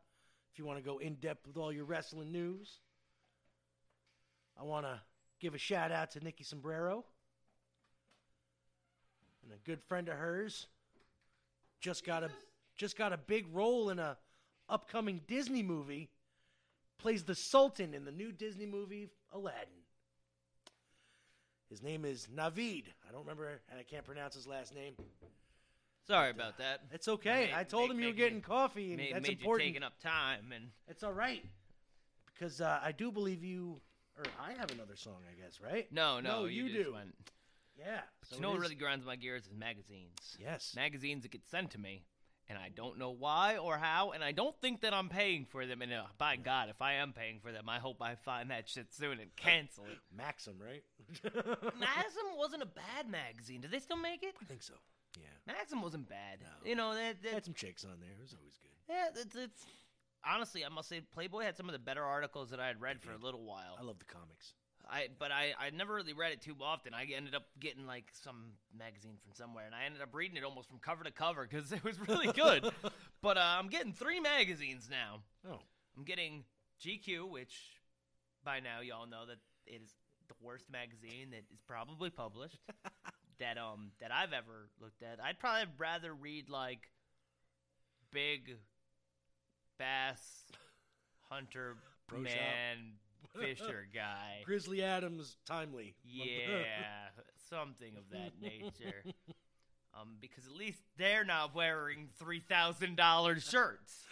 If you want to go in depth with all your wrestling news. I want to give a shout out to Nikki Sombrero. And a good friend of hers just got a big role in a upcoming Disney movie. Plays the Sultan in the new Disney movie Aladdin. His name is Navid. I don't remember, and I can't pronounce his last name. Sorry about that. It's okay. I told him you were getting coffee, and that's important. You taking up time, and it's all right because I do believe you, or I have another song, I guess, right? No, you do. Went. Yeah. So you know what really grinds my gears is magazines. Yes. Magazines that get sent to me, and I don't know why or how, and I don't think that I'm paying for them. And by God, if I am paying for them, I hope I find that shit soon and cancel it. Maxim, right? Maxim wasn't a bad magazine. Do they still make it? I think so. Yeah. Maxim wasn't bad. No. You know, they had some chicks on there. It was always good. Yeah, it's honestly, I must say, Playboy had some of the better articles that I had read for a little while. I love the comics. But I never really read it too often. I ended up getting, like, some magazine from somewhere, and I ended up reading it almost from cover to cover because it was really good. But I'm getting 3 magazines now. Oh. I'm getting GQ, which by now y'all know that it is the worst magazine that is probably published that I've ever looked at. I'd probably rather read, like, Big Bass Hunter Bro Man Shop. Fisher guy. Grizzly Adams Timely. Yeah, something of that nature. Because at least they're not wearing $3,000 shirts.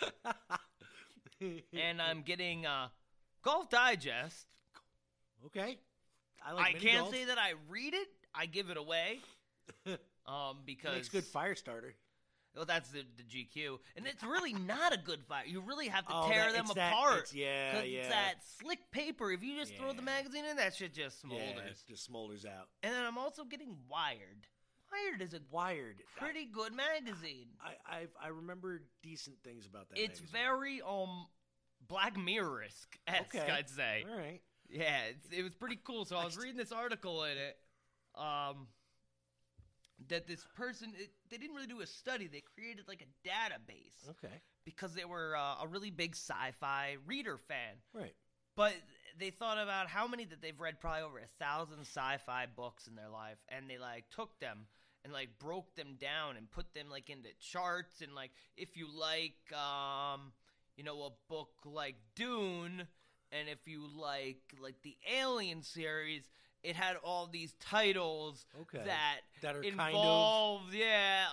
And I'm getting Golf Digest. Okay. I can't say that I read it. I give it away. Because it makes good fire starter. Well, that's the GQ. And it's really not a good fire. You really have to tear them apart. Because it's that slick paper. If you just throw the magazine in, that shit just smolders. Yeah, it just smolders out. And then I'm also getting Wired. Wired is a pretty good magazine. I remember decent things about that magazine. It's very Black Mirror-esque, I'd say. All right. Yeah, it was pretty cool. So I was reading this article in it. That this person, they didn't really do a study. They created like a database. Okay. Because they were a really big sci-fi reader fan. Right. But they thought about how many that they've read, probably over 1,000 sci-fi books in their life. And they like took them and like broke them down and put them like into charts. And like, if you like, you know, a book like Dune, and if you like the Alien series, it had all these titles that are involved, kind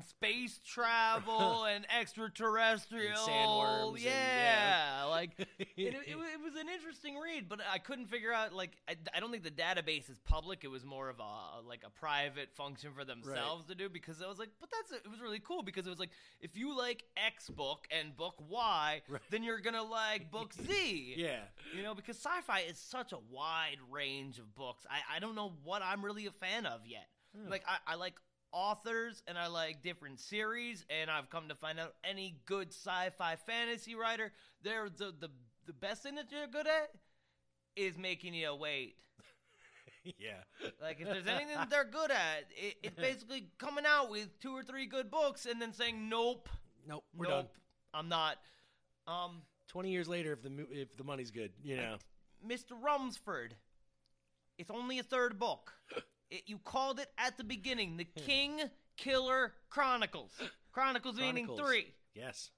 of... space travel and extraterrestrial, and sandworms, like it was an interesting read, but I couldn't figure out. Like, I don't think the database is public; it was more of a private function for themselves to do. Because I was like, but it was really cool because it was like, if you like X book and book Y, then you're gonna like book Z, you know, because sci-fi is such a wide range of books. I don't know what I'm really a fan of yet. Like, I like authors, and I like different series, and I've come to find out any good sci-fi fantasy writer, they're the best thing that you're good at is making you wait. Yeah. Like, if there's anything that they're good at, it's basically coming out with 2 or 3 good books and then saying, nope, we're done. I'm not. 20 years later, if the money's good, you know. Mr. Rumsford. It's only a third book. You called it at the beginning, The King Killer Chronicles. Chronicles meaning 3. Yes.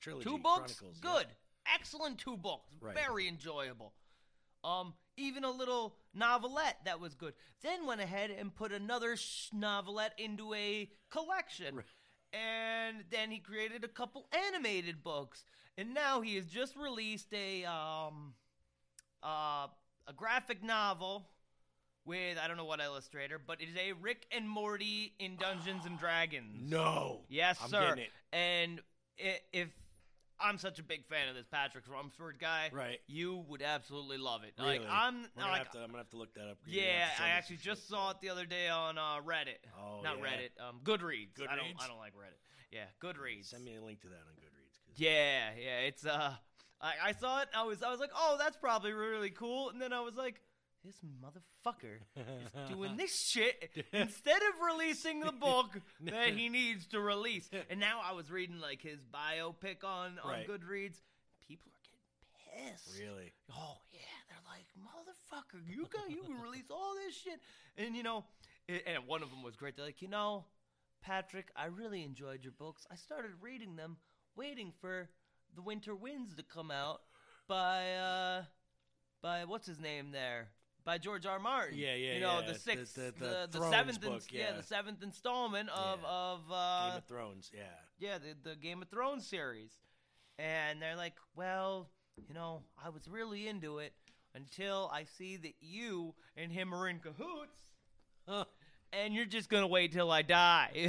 Trilogy. 2 books? Chronicles, good. Yeah. Excellent 2 books. Right. Very enjoyable. Even a little novelette that was good. Then went ahead and put another novelette into a collection. Right. And then he created a couple animated books. And now he has just released a graphic novel with, I don't know what illustrator, but it is a Rick and Morty in Dungeons and Dragons. No. Yes, sir. I'm getting it. And if I'm such a big fan of this Patrick Rumsford guy. Right. You would absolutely love it. Really? Like, I'm going to have to look that up. Yeah, I actually just saw it the other day on Reddit. Oh, not Reddit. Goodreads. Goodreads? I don't like Reddit. Yeah, Goodreads. Send me a link to that on Goodreads. Yeah, it's I saw it. I was like, "Oh, that's probably really cool." And then I was like, this motherfucker is doing this shit instead of releasing the book that he needs to release. And now I was reading like his biopic on Goodreads. People are getting pissed. Really? Oh yeah, they're like, motherfucker, you can release all this shit. And and one of them was great. They're like, Patrick, I really enjoyed your books. I started reading them, waiting for The Winter Winds to come out by what's his name there. By George R. Martin. Yeah. The seventh installment of Game of Thrones, yeah. Yeah, the Game of Thrones series. And they're like, well, I was really into it until I see that you and him are in cahoots, and you're just going to wait till I die.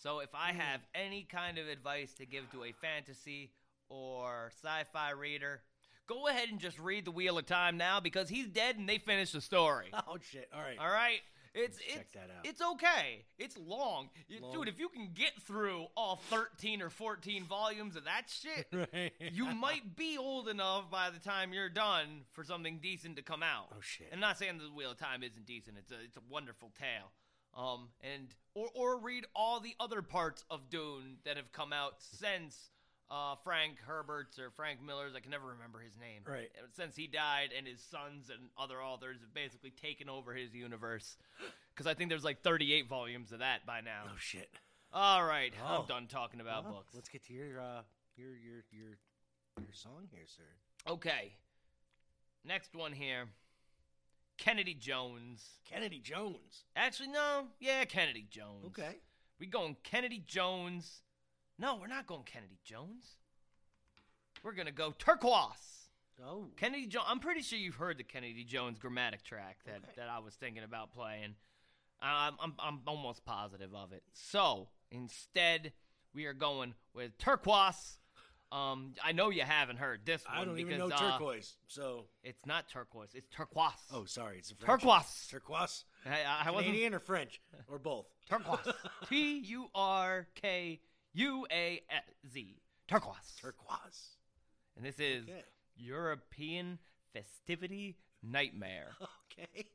So if I have any kind of advice to give to a fantasy or sci-fi reader, go ahead and just read The Wheel of Time now, because he's dead and they finished the story. Oh, shit. All right. Let's check that out. It's okay. It's long. Dude, if you can get through all 13 or 14 volumes of that shit, right. You might be old enough by the time you're done for something decent to come out. Oh, shit. I'm not saying The Wheel of Time isn't decent. It's a wonderful tale. Or read all the other parts of Dune that have come out since... Frank Herbert's or Frank Miller's, I can never remember his name. Right. Since he died, and his sons and other authors have basically taken over his universe. Because I think there's like 38 volumes of that by now. Oh, shit. All right. Oh. I'm done talking about books. Let's get to your song here, sir. Okay. Next one here. Kennedy Jones. Actually, no. Yeah, Kennedy Jones. Okay. We going Kennedy Jones... No, we're not going Kennedy Jones. We're going to go Turkuaz. Oh. Kennedy Jones. I'm pretty sure you've heard the Kennedy Jones Grammatic track that I was thinking about playing. I'm almost positive of it. So, instead, we are going with Turkuaz. I know you haven't heard this one. I don't even know turquoise. So it's not turquoise. It's turquoise. Oh, sorry, it's a French. Turquoise. I Canadian or French or both. Turkuaz. Turkuaz. Turkuaz. And this is European Festivity Nightmare. Okay.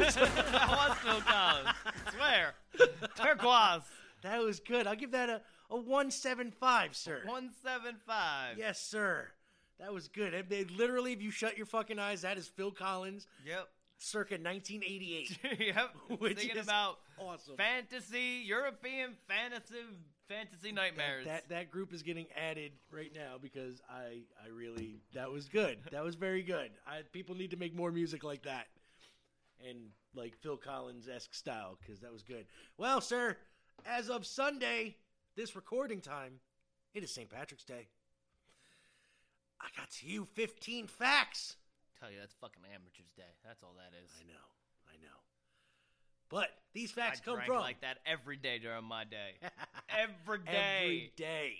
I want Turkuaz. Swear. Turkuaz. That was good. I'll give that a 175, sir. 175. Yes, sir. That was good. Literally, if you shut your fucking eyes, that is Phil Collins. Yep. Circa 1988. Yep. Which thinking is about awesome. Fantasy, European fantasy nightmares. That group is getting added right now because I really, that was good. That was very good. People need to make more music like that. And like Phil Collins-esque style, because that was good. Well, sir, as of Sunday, this recording time, it is St. Patrick's Day. I got to you 15 facts. Tell you, that's fucking amateur's day. That's all that is. I know. But these facts come from. I drank like that every day during my day. Every day. Every day.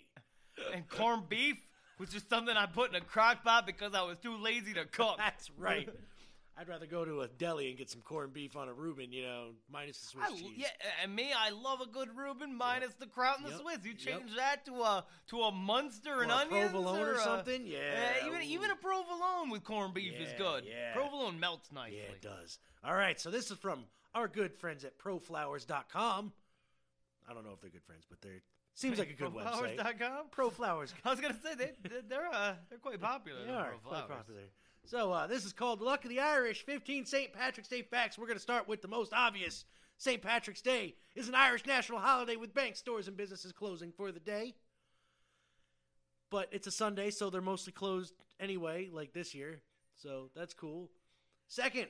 And corned beef was just something I put in a crock pot because I was too lazy to cook. That's right. I'd rather go to a deli and get some corned beef on a Reuben, you know, minus the Swiss cheese. Yeah, and me, I love a good Reuben minus the kraut and the Swiss. You change that to a Munster and onions, provolone or something. Yeah, even a provolone with corned beef is good. Yeah. Provolone melts nicely. Yeah, it does. All right, so this is from our good friends at proflowers.com. I don't know if they're good friends, but they're seems like a good website. Proflowers.com? Proflowers. I was gonna say they're quite popular. They are quite popular. So this is called Luck of the Irish, 15 St. Patrick's Day facts. We're going to start with the most obvious. St. Patrick's Day is an Irish national holiday with banks, stores, and businesses closing for the day. But it's a Sunday, so they're mostly closed anyway, like this year. So that's cool. Second,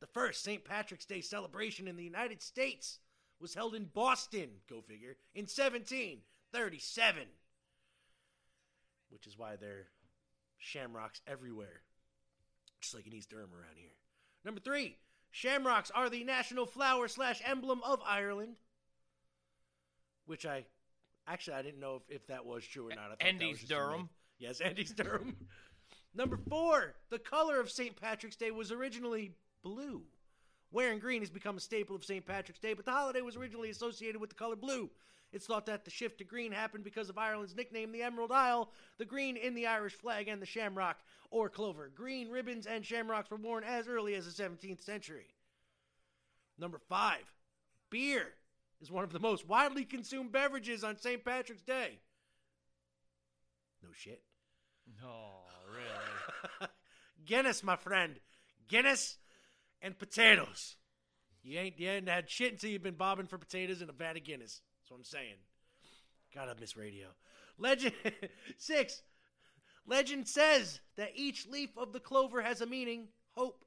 the first St. Patrick's Day celebration in the United States was held in Boston, go figure, in 1737. Which is why they're shamrocks everywhere. Just like in East Durham around here. Number 3, shamrocks are the national flower / emblem of Ireland. Which I didn't know if that was true or not. And East Durham. Yes, and East Durham. Number 4, the color of St. Patrick's Day was originally blue. Wearing green has become a staple of St. Patrick's Day, but the holiday was originally associated with the color blue. It's thought that the shift to green happened because of Ireland's nickname, the Emerald Isle, the green in the Irish flag, and the shamrock or clover. Green ribbons and shamrocks were worn as early as the 17th century. Number 5, beer is one of the most widely consumed beverages on St. Patrick's Day. No shit. No, really? Guinness, my friend. Guinness and potatoes. You ain't had shit until you've been bobbing for potatoes in a vat of Guinness. That's what I'm saying. God, I miss radio. Legend 6. Legend says that each leaf of the clover has a meaning: hope,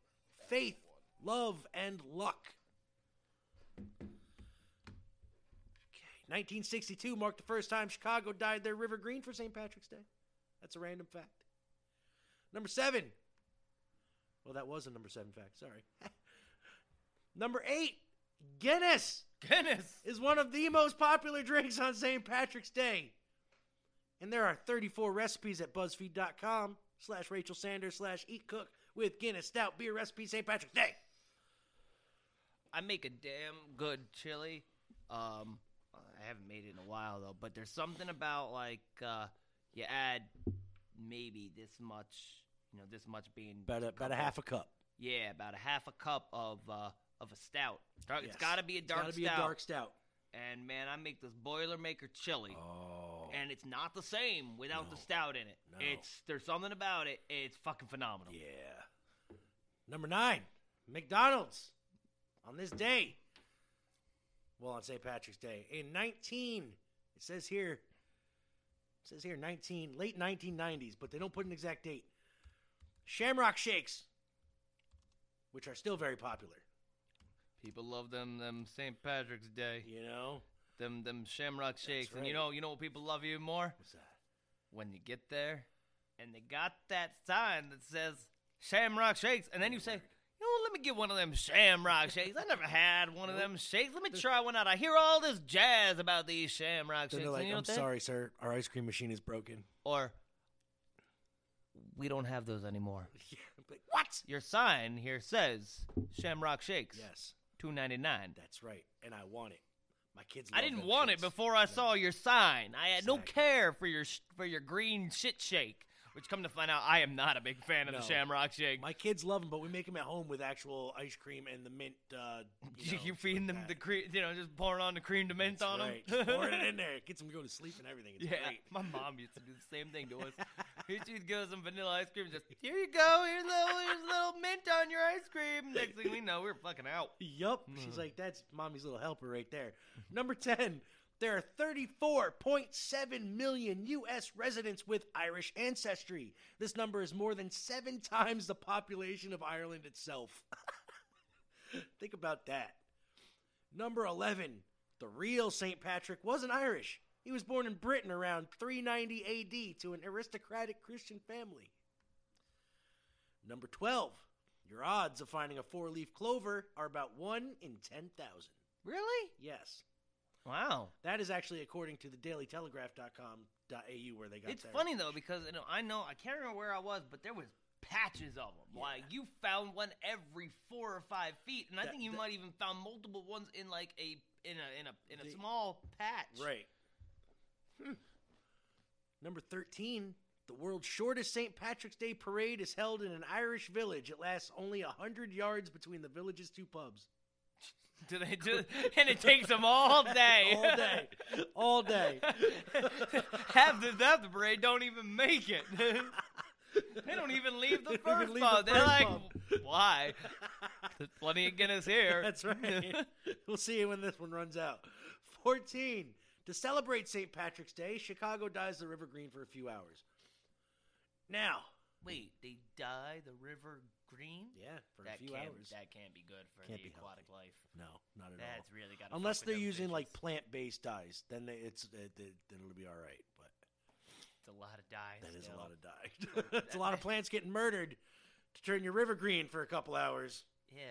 faith, love, and luck. Okay. 1962 marked the first time Chicago dyed their river green for St. Patrick's Day. That's a random fact. Number 7. Well, that was a number 7 fact. Sorry. Number 8, Guinness is one of the most popular drinks on St. Patrick's Day. And there are 34 recipes at BuzzFeed.com / Rachel Sanders / Eat Cook with Guinness Stout Beer Recipe St. Patrick's Day. I make a damn good chili. I haven't made it in a while, though. But there's something about, like, you add maybe this much... You know, this much being... About a half a cup. Yeah, about a half a cup of a stout. It's got to be a dark stout. And, man, I make this Boilermaker chili. Oh. And it's not the same without the stout in it. No. There's something about it. It's fucking phenomenal. Yeah. Number 9, McDonald's. On this day. Well, on St. Patrick's Day. In 19... It says here 19... Late 1990s, but they don't put an exact date. Shamrock shakes, which are still very popular. People love them St. Patrick's Day. You know? Them shamrock shakes. Right. And you know what people love even more? What's that? When you get there and they got that sign that says shamrock shakes, and then you say, let me get one of them shamrock shakes. I never had one of them shakes. Let me try one out. I hear all this jazz about these shamrock shakes. They're like, I'm sorry, sir. Our ice cream machine is broken. Or... we don't have those anymore. Yeah, but what? Your sign here says Shamrock Shakes. Yes. $2.99. That's right. And I want it. My kids love it. I didn't want it before I saw your sign. I had no care for your green shit shake which come to find out I am not a big fan of the Shamrock Shake. My kids love them, but we make them at home with actual ice cream and the mint. You feeding them the cream, just pouring on the cream to mint on them. Pouring it in there. It gets them to go to sleep and everything. It's great. My mom used to do the same thing to us. She'd give us some vanilla ice cream and just, here you go, here's a little mint on your ice cream. Next thing we know, we're fucking out. Yup. She's like, that's mommy's little helper right there. Number 10. There are 34.7 million U.S. residents with Irish ancestry. This number is more than 7 times the population of Ireland itself. Think about that. Number 11, the real St. Patrick wasn't Irish. He was born in Britain around 390 A.D. to an aristocratic Christian family. Number 12, your odds of finding a 4-leaf clover are about 1 in 10,000. Really? Yes. Wow. That is actually according to the dailytelegraph.com.au where they got It's funny, though, because I can't remember where I was, but there was patches of them. Yeah. Like, you found one every 4 or 5 feet, and I think you might even found multiple ones in, like, a small patch. Right. Number 13, the world's shortest St. Patrick's Day parade is held in an Irish village. It lasts only 100 yards between the village's 2 pubs. Do they do? And it takes them all day. All day. Half the parade don't even make it. They don't even leave the first pub. They're like, why? There's plenty of Guinness here. That's right. We'll see you when this one runs out. 14. To celebrate St. Patrick's Day, Chicago dyes the river green for a few hours. Now. Wait, they dye the river green? Yeah, for a few hours. That can't be good for the aquatic life. No, not at all. That's really got to. Unless they're using like plant-based dyes, then it'll be all right. But it's a lot of dye. That is a lot of dye. It's a lot of plants getting murdered to turn your river green for a couple hours. Yeah.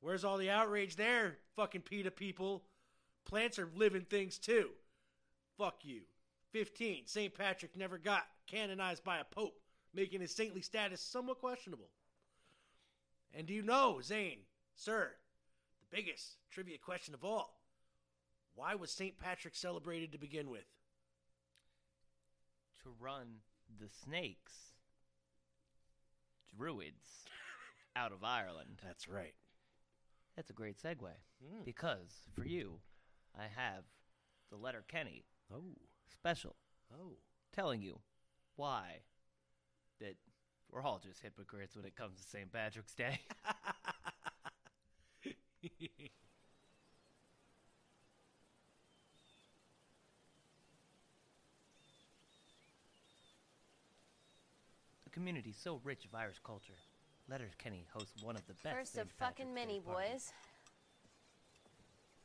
Where's all the outrage there, fucking PETA people? Plants are living things too. Fuck you. 15. St. Patrick never got canonized by a pope, making his saintly status somewhat questionable. And do you know, Zane, sir, the biggest trivia question of all, why was St. Patrick celebrated to begin with? To run the snakes, druids, out of Ireland. That's right. That's a great segue, because for you, I have the Letterkenny special telling you why that we're all just hypocrites when it comes to St. Patrick's Day. The community is so rich of Irish culture. Letterkenny hosts one of the best. First of fucking many, boys.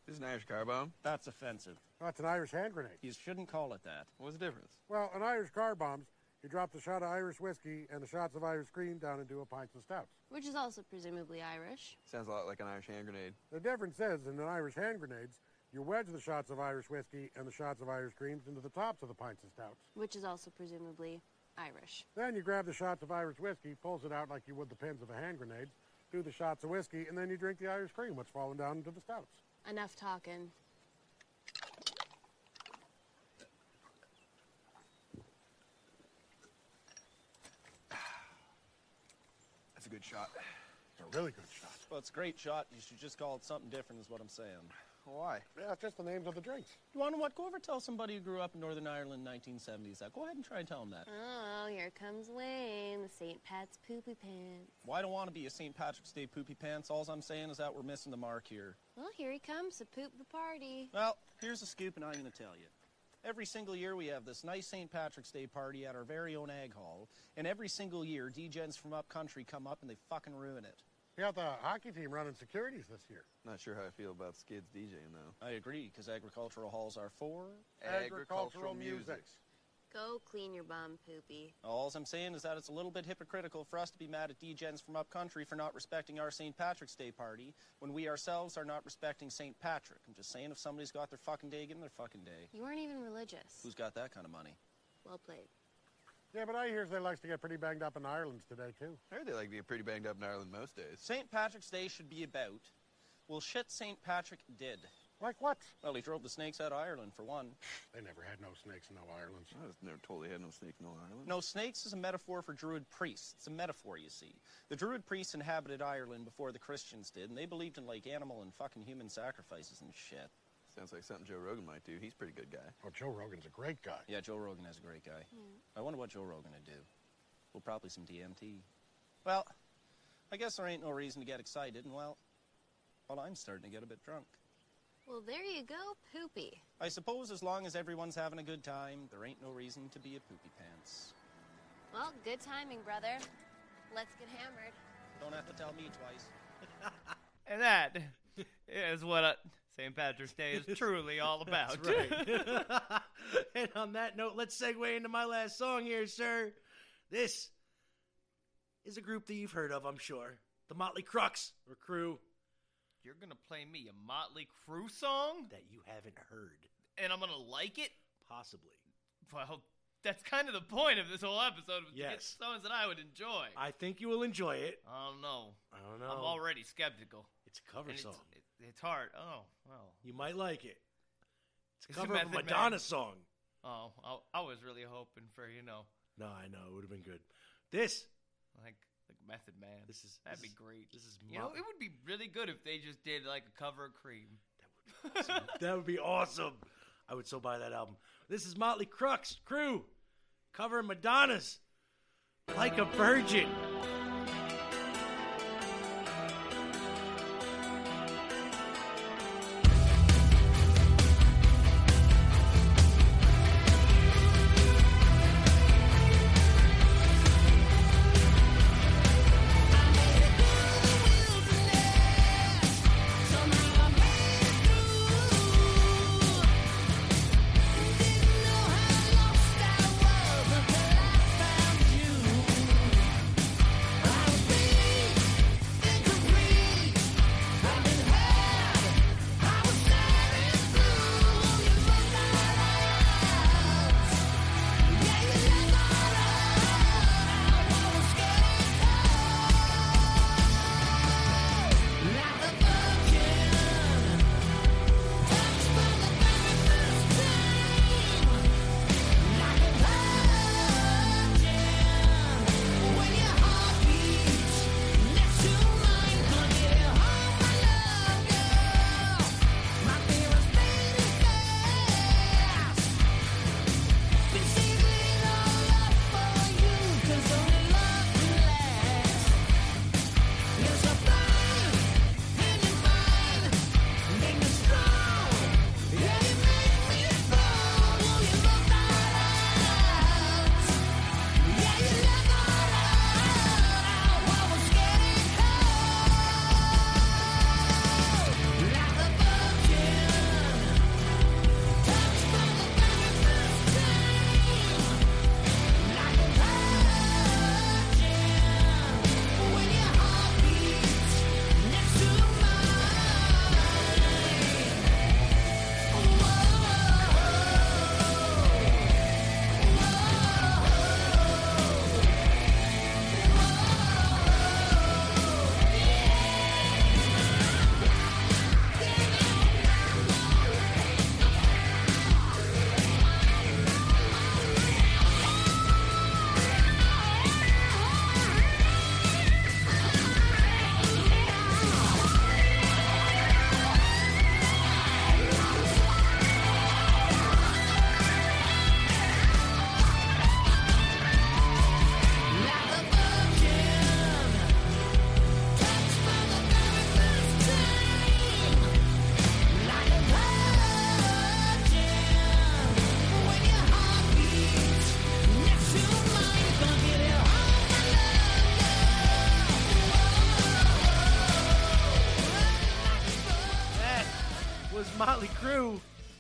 This is an Irish car bomb. That's offensive. That's an Irish hand grenade. You shouldn't call it that. What's the difference? Well, an Irish car bomb's. You dropped a shot of Irish whiskey and the shots of Irish cream down into a pint of stout. Which is also presumably Irish. Sounds a lot like an Irish hand grenade. The difference is, in an Irish hand grenades, you wedge the shots of Irish whiskey and the shots of Irish creams into the tops of the pints of stouts. Which is also presumably Irish. Then you grab the shots of Irish whiskey, pulls it out like you would the pins of a hand grenade, do the shots of whiskey, and then you drink the Irish cream, what's falling down into the stouts. Enough talking. Good shot. It's a really good shot. Well, it's a great shot. You should just call it something different is what I'm saying. Why? Yeah, it's just the names of the drinks. You want to what? Go over and tell somebody who grew up in Northern Ireland in the 1970s that. Go ahead and try and tell them that. Oh, here comes Wayne, the St. Pat's poopy pants. Well, I don't want to be a St. Patrick's Day poopy pants. All I'm saying is that we're missing the mark here. Well, here he comes to poop the party. Well, here's the scoop and I'm going to tell you. Every single year we have this nice St. Patrick's Day party at our very own Ag Hall, and every single year DJs from up country come up and they fucking ruin it. We got the hockey team running securities this year. Not sure how I feel about Skids DJing, though. I agree, because agricultural halls are for agricultural music. Go clean your bum, poopy. All I'm saying is that it's a little bit hypocritical for us to be mad at DJs from up country for not respecting our St. Patrick's Day party when we ourselves are not respecting St. Patrick. I'm just saying if somebody's got their fucking day, give them their fucking day. You weren't even religious. Who's got that kind of money? Well played. Yeah, but I hear they like to get pretty banged up in Ireland today, too. I heard they like to get pretty banged up in Ireland most days. St. Patrick's Day should be about, well, shit St. Patrick did. Like what? Well, he drove the snakes out of Ireland, for one. They never had no snakes in no Ireland. I never totally had no snakes in no Ireland. No, snakes is a metaphor for Druid priests. It's a metaphor, you see. The Druid priests inhabited Ireland before the Christians did, and they believed in, like, animal and fucking human sacrifices and shit. Sounds like something Joe Rogan might do. He's a pretty good guy. Oh, Joe Rogan's a great guy. Yeah, Joe Rogan is a great guy. Yeah. I wonder what Joe Rogan would do. Well, probably some DMT. Well, I guess there ain't no reason to get excited, and, well, I'm starting to get a bit drunk. Well, there you go, poopy. I suppose as long as everyone's having a good time, there ain't no reason to be a poopy pants. Well, good timing, brother. Let's get hammered. Don't have to tell me twice. And that is what St. Patrick's Day is truly all about. That's right. And on that note, let's segue into my last song here, sir. This is a group that you've heard of, I'm sure. The Mötley Crüe. You're going to play me a Mötley Crüe song? That you haven't heard. And I'm going to like it? Possibly. Well, that's kind of the point of this whole episode. Yes. To get songs that I would enjoy. I think you will enjoy it. I don't know. I'm already skeptical. It's a cover song. It's hard. Oh, well. You might like it. It's a cover of a Madonna song. Oh, I was really hoping for, you know. No, I know. It would have been good. This. Like Method Man. That'd be great. This is it would be really good if they just did like a cover of Cream. That would be awesome. I would so buy that album. This is Mötley Crüe cover Madonna's Like a Virgin.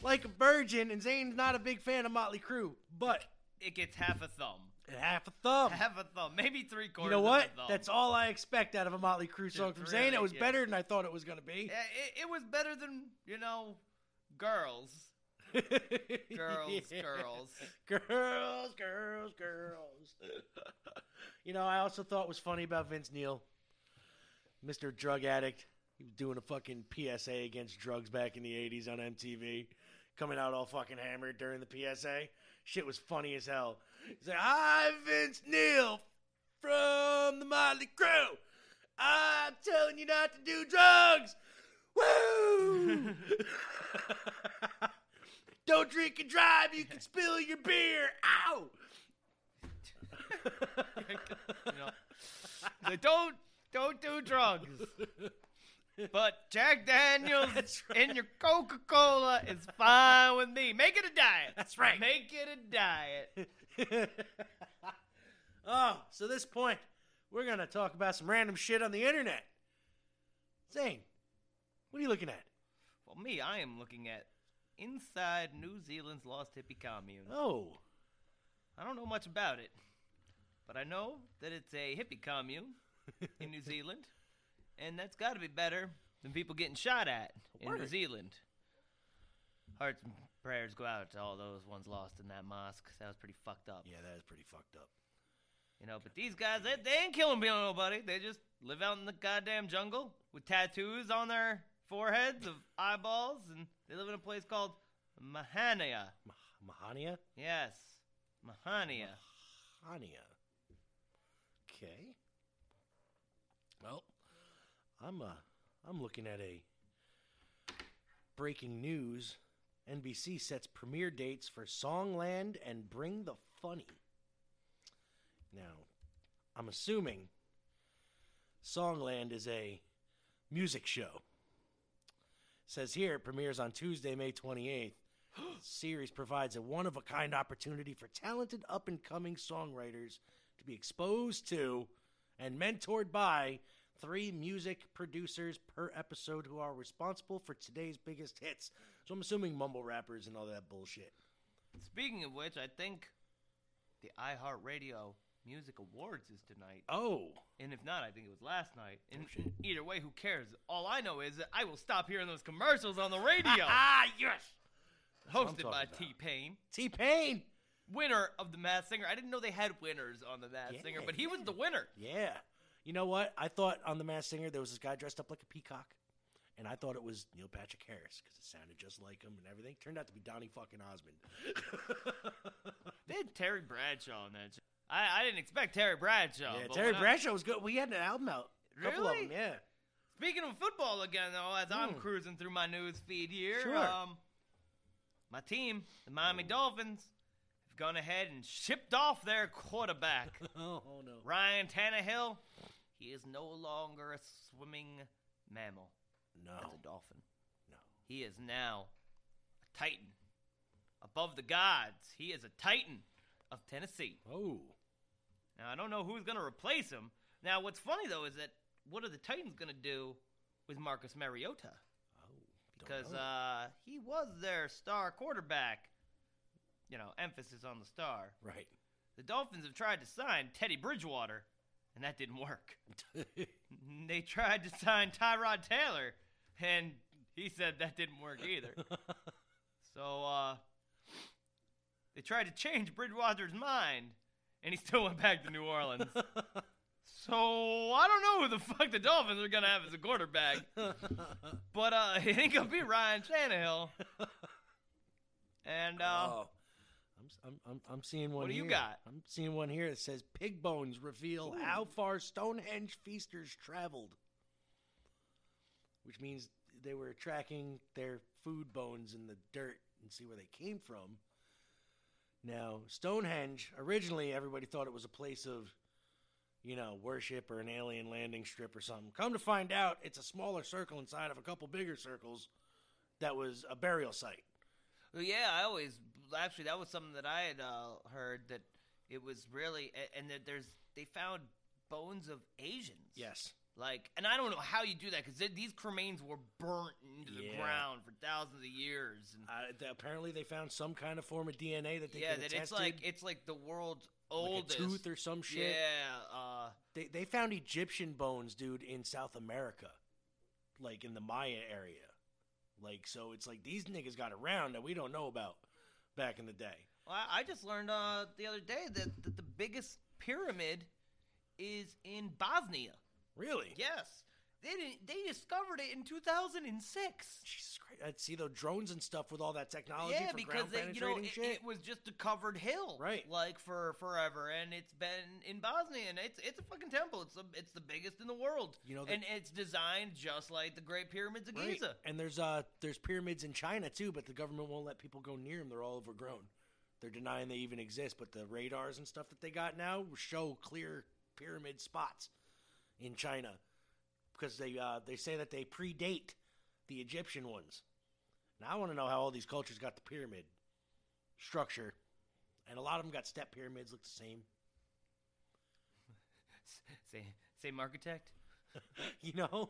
Like a Virgin, and Zane's not a big fan of Mötley Crüe, but it gets half a thumb. Maybe three quarters. You know what? Of a thumb. That's all I expect out of a Mötley Crüe song from Zane. It was better than I thought it was going to be. Yeah, it was better than girls. Girls. I also thought was funny about Vince Neil, Mr. Drug Addict. He was doing a fucking PSA against drugs back in the 80s on MTV. Coming out all fucking hammered during the PSA. Shit was funny as hell. He's like, "Hi, Vince Neil from the Mötley Crüe. I'm telling you not to do drugs. Woo! Don't drink and drive. You can spill your beer. Ow!" You know, like, don't do drugs. But Jack Daniels and your Coca-Cola is fine with me. Make it a diet. That's right. Make it a diet. Oh, so this point, we're going to talk about some random shit on the internet. Zane, what are you looking at? Well, me, I am looking at Inside New Zealand's Lost Hippie Commune. Oh. I don't know much about it, but I know that it's a hippie commune in New Zealand. And that's got to be better than people getting shot at in New Zealand. Hearts and prayers go out to all those ones lost in that mosque. That was pretty fucked up. Yeah, that is pretty fucked up. You know, but these guys, they ain't killing nobody. They just live out in the goddamn jungle with tattoos on their foreheads of eyeballs. And they live in a place called Mahania. Mahania? Yes. Mahania. Mahania. Okay. Well. I'm looking at a breaking news. NBC sets premiere dates for Songland and Bring the Funny. Now, I'm assuming Songland is a music show. It says here it premieres on Tuesday, May 28th. The series provides a one-of-a-kind opportunity for talented up-and-coming songwriters to be exposed to and mentored by 3 music producers per episode who are responsible for today's biggest hits. So I'm assuming mumble rappers and all that bullshit. Speaking of which, I think the iHeartRadio Music Awards is tonight. Oh. And if not, I think it was last night. And either way, who cares? All I know is that I will stop hearing those commercials on the radio. Ah, yes. Hosted by T-Pain. T-Pain. Winner of The Masked Singer. I didn't know they had winners on The Masked Singer, but he was the winner. Yeah. You know what? I thought on The Masked Singer there was this guy dressed up like a peacock, and I thought it was Neil Patrick Harris because it sounded just like him and everything. Turned out to be Donny fucking Osmond. They had Terry Bradshaw on that show. I didn't expect Terry Bradshaw. Yeah, but Terry Bradshaw was good. We had an album out. Really? A couple of them, yeah. Speaking of football again, though, as I'm cruising through my news feed here, my team, the Miami Dolphins, have gone ahead and shipped off their quarterback. Oh, no. Ryan Tannehill. He is no longer a swimming mammal. No. As a dolphin. No. He is now a titan. Above the gods. He is a titan of Tennessee. Oh. Now, I don't know who's going to replace him. Now, what's funny, though, is that what are the Titans going to do with Marcus Mariota? Oh. Because he was their star quarterback. You know, emphasis on the star. Right. The Dolphins have tried to sign Teddy Bridgewater. And that didn't work. They tried to sign Tyrod Taylor, and he said that didn't work either. So they tried to change Bridgewater's mind, and he still went back to New Orleans. So I don't know who the fuck the Dolphins are going to have as a quarterback. But it ain't going to be Ryan Tannehill. And I'm seeing one. What do you got? I'm seeing one here that says pig bones reveal how far Stonehenge feasters traveled, which means they were tracking their food bones in the dirt and see where they came from. Now, Stonehenge, originally everybody thought it was a place of, you know, worship or an alien landing strip or something. Come to find out, it's a smaller circle inside of a couple bigger circles that was a burial site. Well, yeah, I always... Actually, that was something that I had heard, that it was really, and that they found bones of Asians. Yes. Like, and I don't know how you do that, because these cremains were burnt into the ground for thousands of years. And apparently, they found some kind of form of DNA that they could have tested. It's like the world's oldest. Like a tooth or some shit. Yeah. They found Egyptian bones, dude, in South America, like in the Maya area. Like, so it's like these niggas got around that we don't know about. Back in the day. Well, I just learned the other day that the biggest pyramid is in Bosnia. Really? Yes. They discovered it in 2006. Jesus Christ! I'd see the drones and stuff with all that technology. Yeah, for because they, you know, it was just a covered hill, right? Like for forever, and it's been in Bosnia, and it's a fucking temple. It's the biggest in the world, you know, and it's designed just like the Great Pyramids of Giza. Right. And there's pyramids in China too, but the government won't let people go near them. They're all overgrown. They're denying they even exist. But the radars and stuff that they got now show clear pyramid spots in China. Because they say that they predate the Egyptian ones. Now I want to know how all these cultures got the pyramid structure, and a lot of them got step pyramids, look the same. Same architect. You know,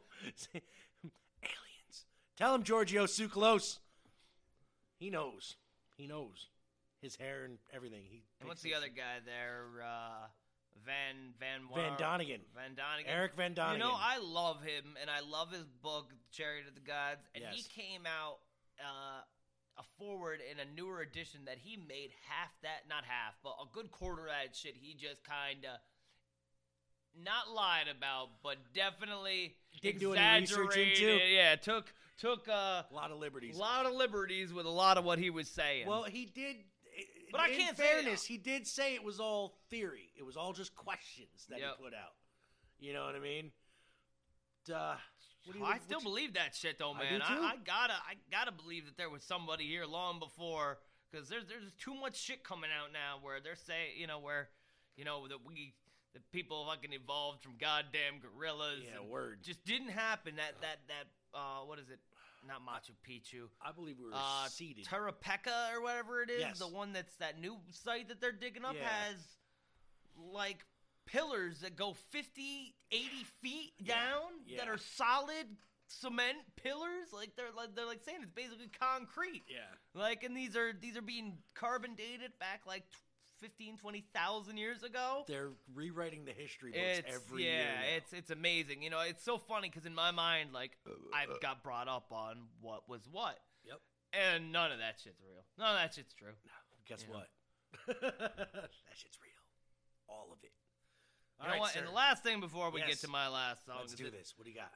aliens. Tell him Giorgio Tsoukalos. He knows his hair and everything. And what's the other guy there? Van Donigan. Eric Van Donigan. You know, I love him, and I love his book, Chariot of the Gods. And yes. He came out a forward in a newer edition that he made not half, but a good quarter of that shit. He just kind of not lied about, but definitely exaggerated. Yeah, took a lot of liberties. A lot of liberties with a lot of what he was saying. Well, he did. But I can't say. In fairness, he did say it was all theory. It was all just questions that he put out. You know what I mean? I still believe that shit, though, man. I gotta believe that there was somebody here long before, because there's too much shit coming out now where they're saying, that people fucking evolved from goddamn gorillas. Yeah, word. Just didn't happen. That what is it? Not Machu Picchu. I believe we were seeded. Terapeca or whatever it is. Yes. The one that's that new site that they're digging up has, like, pillars that go 50, 80 feet down that are solid cement pillars. Like, they're saying it's basically concrete. Yeah. Like, and these are being carbon dated back, like, 15, 20,000 years ago. They're rewriting the history books every year. Yeah, it's amazing. You know, it's so funny because in my mind, like, I got brought up on what was what. Yep. And none of that shit's real. None of that shit's true. No, guess what? That shit's real. All of it. All right, sir. And the last thing before we get to my last song. Let's do this. What do you got?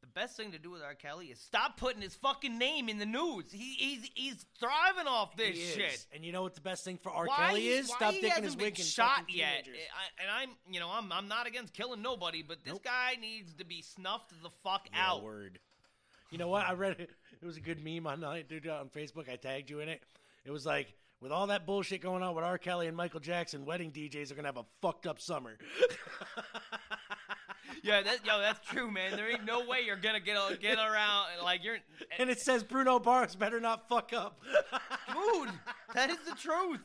The best thing to do with R. Kelly is stop putting his fucking name in the news. He's thriving off this shit. And you know what the best thing for R. Kelly is? Stop dicking his wig and shot yet. I'm not against killing nobody, but this guy needs to be snuffed the fuck out. Word. You know what? I read it. It was a good meme on Facebook. I tagged you in it. It was like, with all that bullshit going on with R. Kelly and Michael Jackson, wedding DJs are gonna have a fucked up summer. Yeah, that's true, man. There ain't no way you're gonna get around like you're. And it says Bruno Mars better not fuck up. Dude, that is the truth.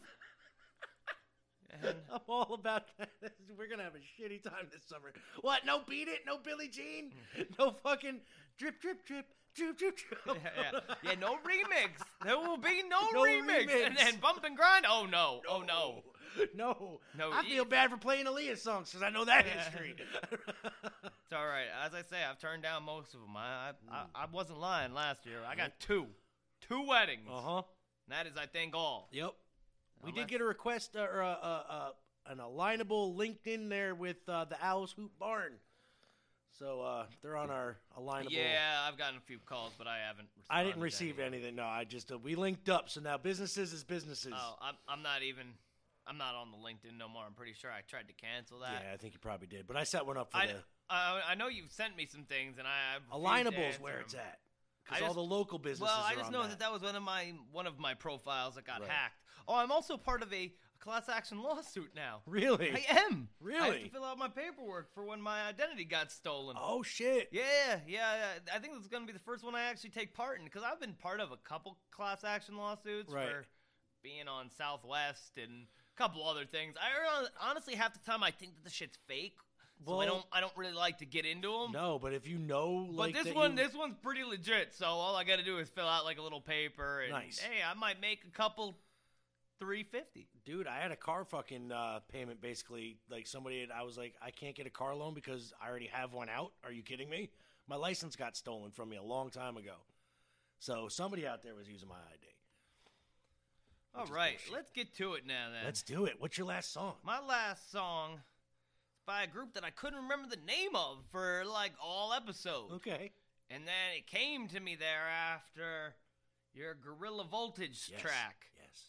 I'm all about that. We're gonna have a shitty time this summer. What? No Beat It? No Billie Jean? No fucking drip, drip, drip, drip, drip, drip. Yeah. No remix. There will be no remix. And then Bump and Grind. Oh no. I feel bad for playing Aaliyah songs because I know that history. It's all right. As I say, I've turned down most of them. I wasn't lying last year. I got two weddings. Uh huh. That is, I think, all. Yep. We did get a request or an alignable linked in there with the Owl's Hoop Barn. So they're on our alignable. Yeah, I've gotten a few calls, but I haven't. I didn't receive anything. No, I just we linked up. So now businesses is businesses. Oh, I'm not on the LinkedIn no more. I'm pretty sure I tried to cancel that. Yeah, I think you probably did. But I set one up for the. I know you've sent me some things, and I alignable's where it's at. Because all the local businesses are on that. Well, I just know that was one of my profiles that got hacked. Oh, I'm also part of a class action lawsuit now. Really? I am. Really? I have to fill out my paperwork for when my identity got stolen. Oh, shit. Yeah. I think that's going to be the first one I actually take part in. Because I've been part of a couple class action lawsuits for being on Southwest and a couple other things. I honestly, half the time, I think that the shit's fake. Well, so I don't really like to get into them. No, but if you know, like, but this one's pretty legit. So all I got to do is fill out like a little paper. And, nice. Hey, I might make a couple $350. Dude, I had a car fucking payment basically. Like I was like, I can't get a car loan because I already have one out. Are you kidding me? My license got stolen from me a long time ago. So somebody out there was using my ID. All right, let's get to it now. Then let's do it. What's your last song? My last song. by a group that I couldn't remember the name of for, like, all episodes. Okay. And then it came to me thereafter, your Gorilla Voltage track. Yes.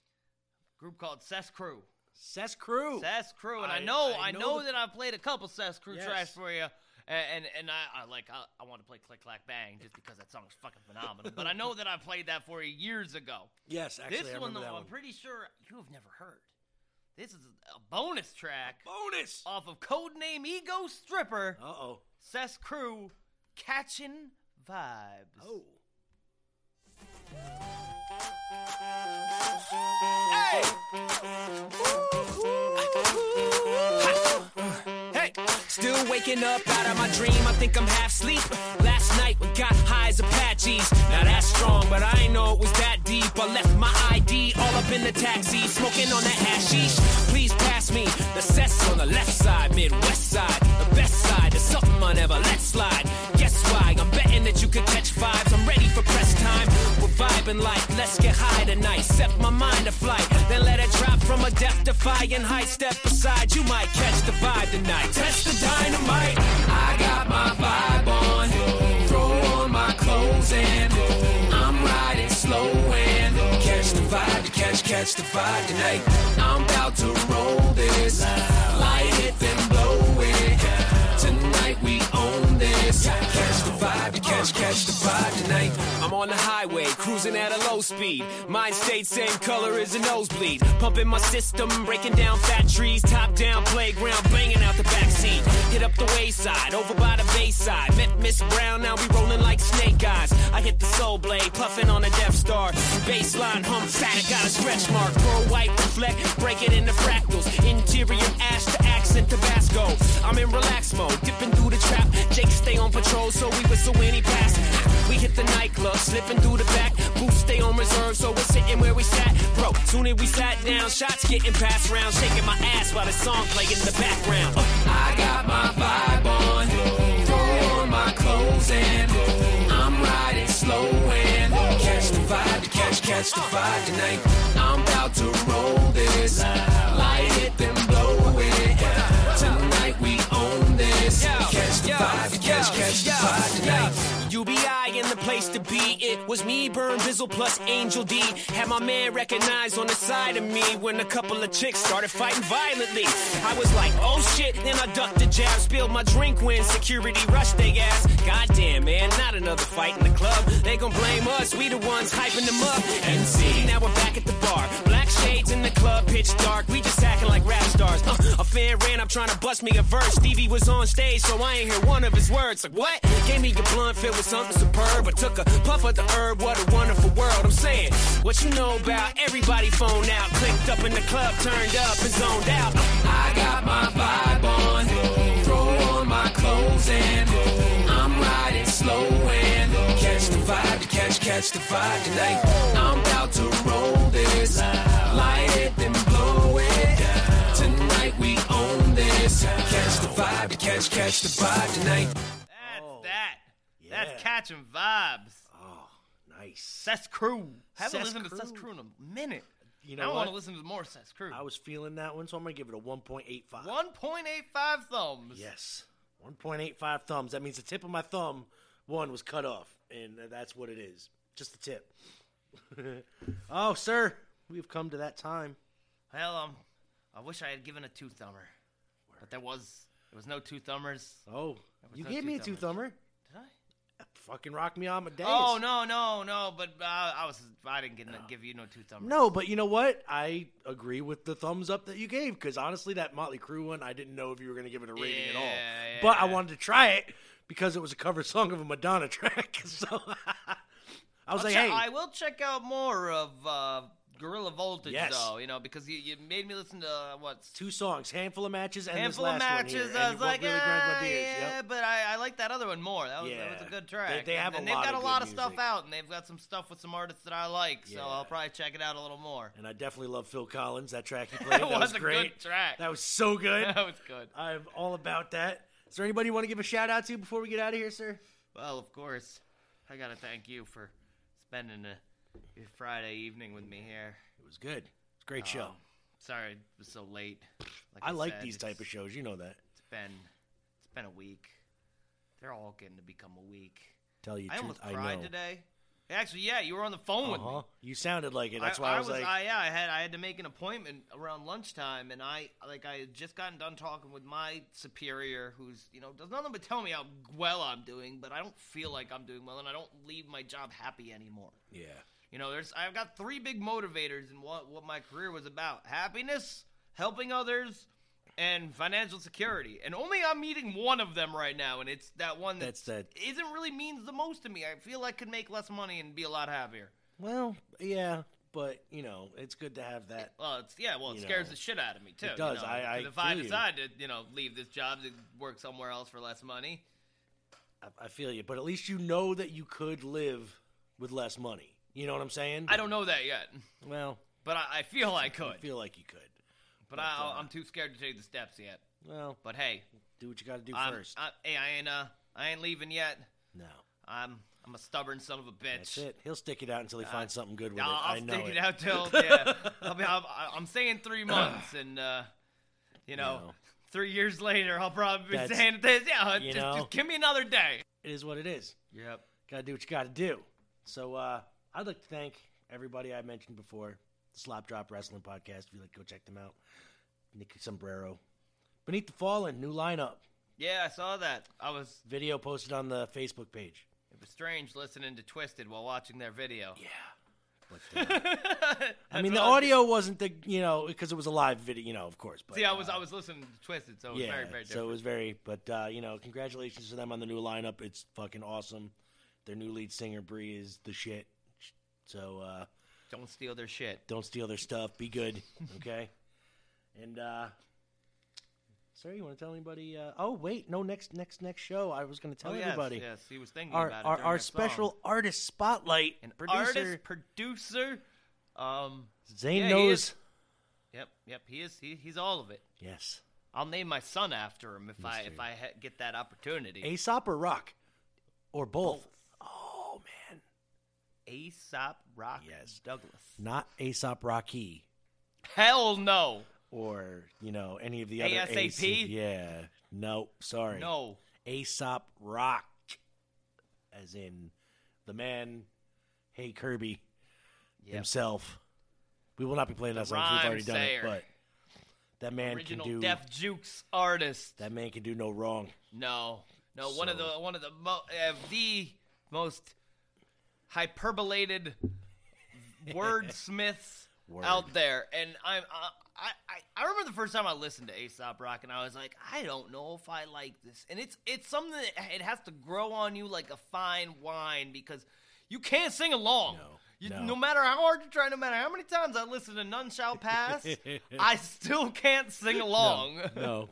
A group called Ses Crew. Ses Crew. Ses Crew. And I know that I've played a couple Ses Crew tracks for you. And I want to play Click Clack Bang just because that song is fucking phenomenal. But I know that I played that for you years ago. Yes, actually, this one, though, I'm pretty sure you have never heard. This is a bonus track. A bonus! Off of Codename Ego Stripper. Uh-oh. Ses Crew, Catchin' Vibes. Oh. Hey! Hey! Still waking up out of my dream. I think I'm half asleep. Last night we got high as Apaches. Now that's strong, but I ain't know it was that deep. I left my ID all up in the taxi, smoking on that hashish. Please pass me the cess on the left side, Midwest side, the best side. There's something I never let slide. Guess why? I'm betting that you could catch vibes. I'm ready for press time. We're vibing like let's get high tonight. Set my mind aflight, then let it drop from a depth defying height. Step aside, you might catch the vibe tonight. Test the dynamite. I got my vibe on. Throw on my clothes and I'm riding slow and catch the vibe. Catch the vibe tonight. I'm about to roll this. Light it, then blow it. Tonight we own this. Catch the vibe, catch the vibe tonight. I'm on the highway, cruising at a low speed. Mind state, same color as a nosebleed. Pumping my system, breaking down fat trees. Top down playground, banging out the backseat. Hit up the wayside, over by the bayside. Met Miss Brown, now we rolling like snake eyes. I hit the soul blade, puffing on a Death Star. Baseline, hump fat, I got a stretch mark. Pro white, reflect, break it into fractals. Interior ash to accent Tabasco. I'm in relax mode, dipping through the trap. Jake stay on patrol, so we whistle when he passes. We hit the nightclub, slipping through the back. Boots stay on reserve, so we're sitting where we sat. Bro, soon as we sat down, shots getting passed round. Shaking my ass while the song playing in the background. I got my vibe on. Throw on my clothes and I'm riding slow and catch the vibe, catch the vibe tonight. I'm about to roll this. Light it, then blow it. Tonight we own this. Catch the vibe, catch the vibe tonight. UBI in the place to be. It was me, Burn Bizzle plus Angel D. Had my man recognized on the side of me when a couple of chicks started fighting violently. I was like, oh shit, then I ducked the jab, spilled my drink when security rushed they ass. Goddamn, man, not another fight in the club. They gon' blame us, we the ones hyping them up. And see, now we're back at the bar. Black shades in the club, pitch dark. We just acting like rap stars. A fan ran up trying to bust me a verse. Stevie was on stage, so I ain't hear one of his words. Like, what? Gave me your blunt filled with something superb. I took a puff of the herb. What a wonderful world. I'm saying, what you know about everybody phone out. Clicked up in the club, turned up and zoned out. I got my vibe on. Throw on my clothes and I'm riding slow and catch the vibe, catch the vibe tonight. I'm about to roll this. Light it, then blow it. Tonight we own this. Catch the vibe, catch the vibe tonight. That's catching vibes. Oh, nice. Ses Crew. Haven't listened to Ses Crew in a minute. You know I want to listen to more Ses Crew. I was feeling that one, so I'm going to give it a 1.85. 1.85 thumbs. Yes. 1.85 thumbs. That means the tip of my thumb, one, was cut off, and that's what it is. Just the tip. Oh, sir, we've come to that time. Well, I wish I had given a two-thumber. Word. But there was no two-thumbers. Oh, you gave me a two-thumber. Did I? Fucking rock me on my days. Oh, no, but I didn't give you no two thumbs. No, but you know what? I agree with the thumbs up that you gave, because honestly, that Mötley Crüe one, I didn't know if you were going to give it a rating at all. Yeah. But I wanted to try it, because it was a cover song of a Madonna track, so I was like, hey. I will check out more of Gorilla Voltage, though, you know, because you made me listen to, two songs, Handful of Matches and Handful this last of Matches, one here. I was like, really but I like that other one more. That was a good track. They have and they've got a lot of stuff out, and they've got some stuff with some artists that I like, so I'll probably check it out a little more. And I definitely love Phil Collins, that track he played. That was great. That was a good track. That was so good. That was good. I'm all about that. Is there anybody you want to give a shout-out to before we get out of here, sir? Well, of course. I got to thank you for spending your Friday evening with me here. It was good. It's a great show. Sorry it was so late. Like I like these type of shows. You know that. It's It's been a week. They're all getting to become a week. Tell you, I almost cried today. Actually, yeah, you were on the phone with me. You sounded like it. That's why I was like, I had to make an appointment around lunchtime, and I had just gotten done talking with my superior, who's does nothing but tell me how well I'm doing, but I don't feel like I'm doing well, and I don't leave my job happy anymore. Yeah, I've got three big motivators in what my career was about: happiness, helping others, and financial security, and only I'm meeting one of them right now, and it's that one that isn't really means the most to me. I feel I could make less money and be a lot happier. Well, yeah, but it's good to have that. It scares the shit out of me too. It does. If I decide to leave this job to work somewhere else for less money, I feel you. But at least that you could live with less money. You know what I'm saying? I don't know that yet. Well, but I feel I could. I feel like you could. But I'm too scared to take the steps yet. Well, but hey, do what you got to do first. I ain't leaving yet. No, I'm a stubborn son of a bitch. That's it. He'll stick it out until he finds something good with it. I'll stick it out till I'm saying 3 months, and 3 years later, I'll probably be saying this. Yeah, just give me another day. It is what it is. Yep, gotta do what you gotta do. So I'd like to thank everybody I mentioned before. Slop Drop Wrestling Podcast. If you go check them out. Nicky Sombrero, Beneath the Fallen, new lineup. Yeah, I saw that. Video posted on the Facebook page. It was strange listening to Twiztid while watching their video. Yeah, but, I mean the audio wasn't the because it was a live video, of course. But, I was listening to Twiztid, so it was very, very different. So it was very, but congratulations to them on the new lineup. It's fucking awesome. Their new lead singer Bree is the shit. So. Don't steal their shit. Don't steal their stuff. Be good, okay? And, sir, you want to tell anybody? Next show. I was going to tell everybody. Yes, he was thinking about it. Our special artist spotlight and producer. Zane knows. Yep. He is. He's all of it. Yes. I'll name my son after him if I get that opportunity. Aesop or Rock, or both. Oh man. Aesop Rock Douglas. Not Aesop Rocky. Hell no. Or, any of the other ASAP? Yeah. No, sorry. No. Aesop Rock. As in the man, Hey Kirby, himself. We will not be playing that song. We've already done it, but that man original Def Jukes artist. That man can do no wrong. No. So. One of the most hyperbolated wordsmiths out there, and I remember the first time I listened to Aesop Rock, and I was like, I don't know if I like this, and it's something that it has to grow on you like a fine wine because you can't sing along. No matter how hard you try, no matter how many times I listen to None Shall Pass, I still can't sing along. No.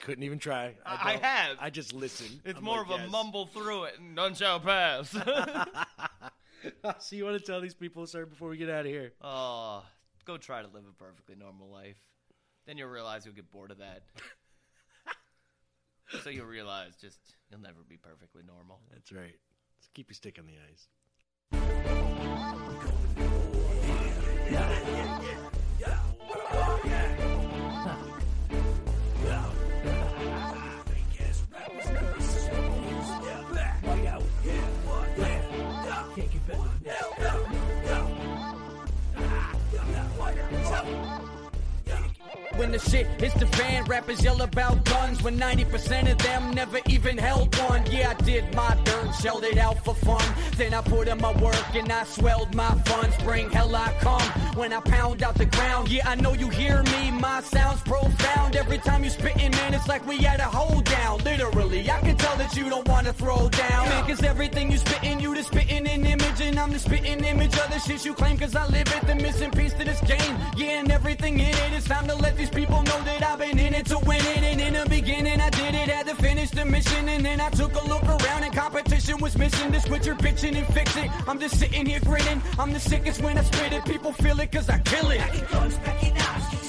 Couldn't even try. I have. I just listen. It's a mumble through it, and None Shall Pass. So you want to tell these people, sir, before we get out of here? Oh, go try to live a perfectly normal life. Then you'll realize you'll get bored of that. So you'll realize you'll never be perfectly normal. That's right. So keep your stick on the ice. When the shit hits the fan, rappers yell about guns when 90% of them never even held one. Yeah, I did my dirt, shelled it out for fun. Then I put in my work and I swelled my funds. Bring hell I come when I pound out the ground. Yeah, I know you hear me, my sound's profound. Every time you spittin', man, it's like we had a hold down. Literally, I can tell that you don't want to throw down. Man, cause everything you spittin', you the spittin' an image. And I'm the spittin' image of the shit you claim. Cause I live it, the missing piece to this game. Yeah, and everything in it, it's time to let these people know that I've been in it to win it. And in the beginning I did it, had to finish the mission. And then I took a look around and competition was missing. This with your bitching and fix it, I'm just sitting here grinning. I'm the sickest when I spit it, people feel it cause I kill it.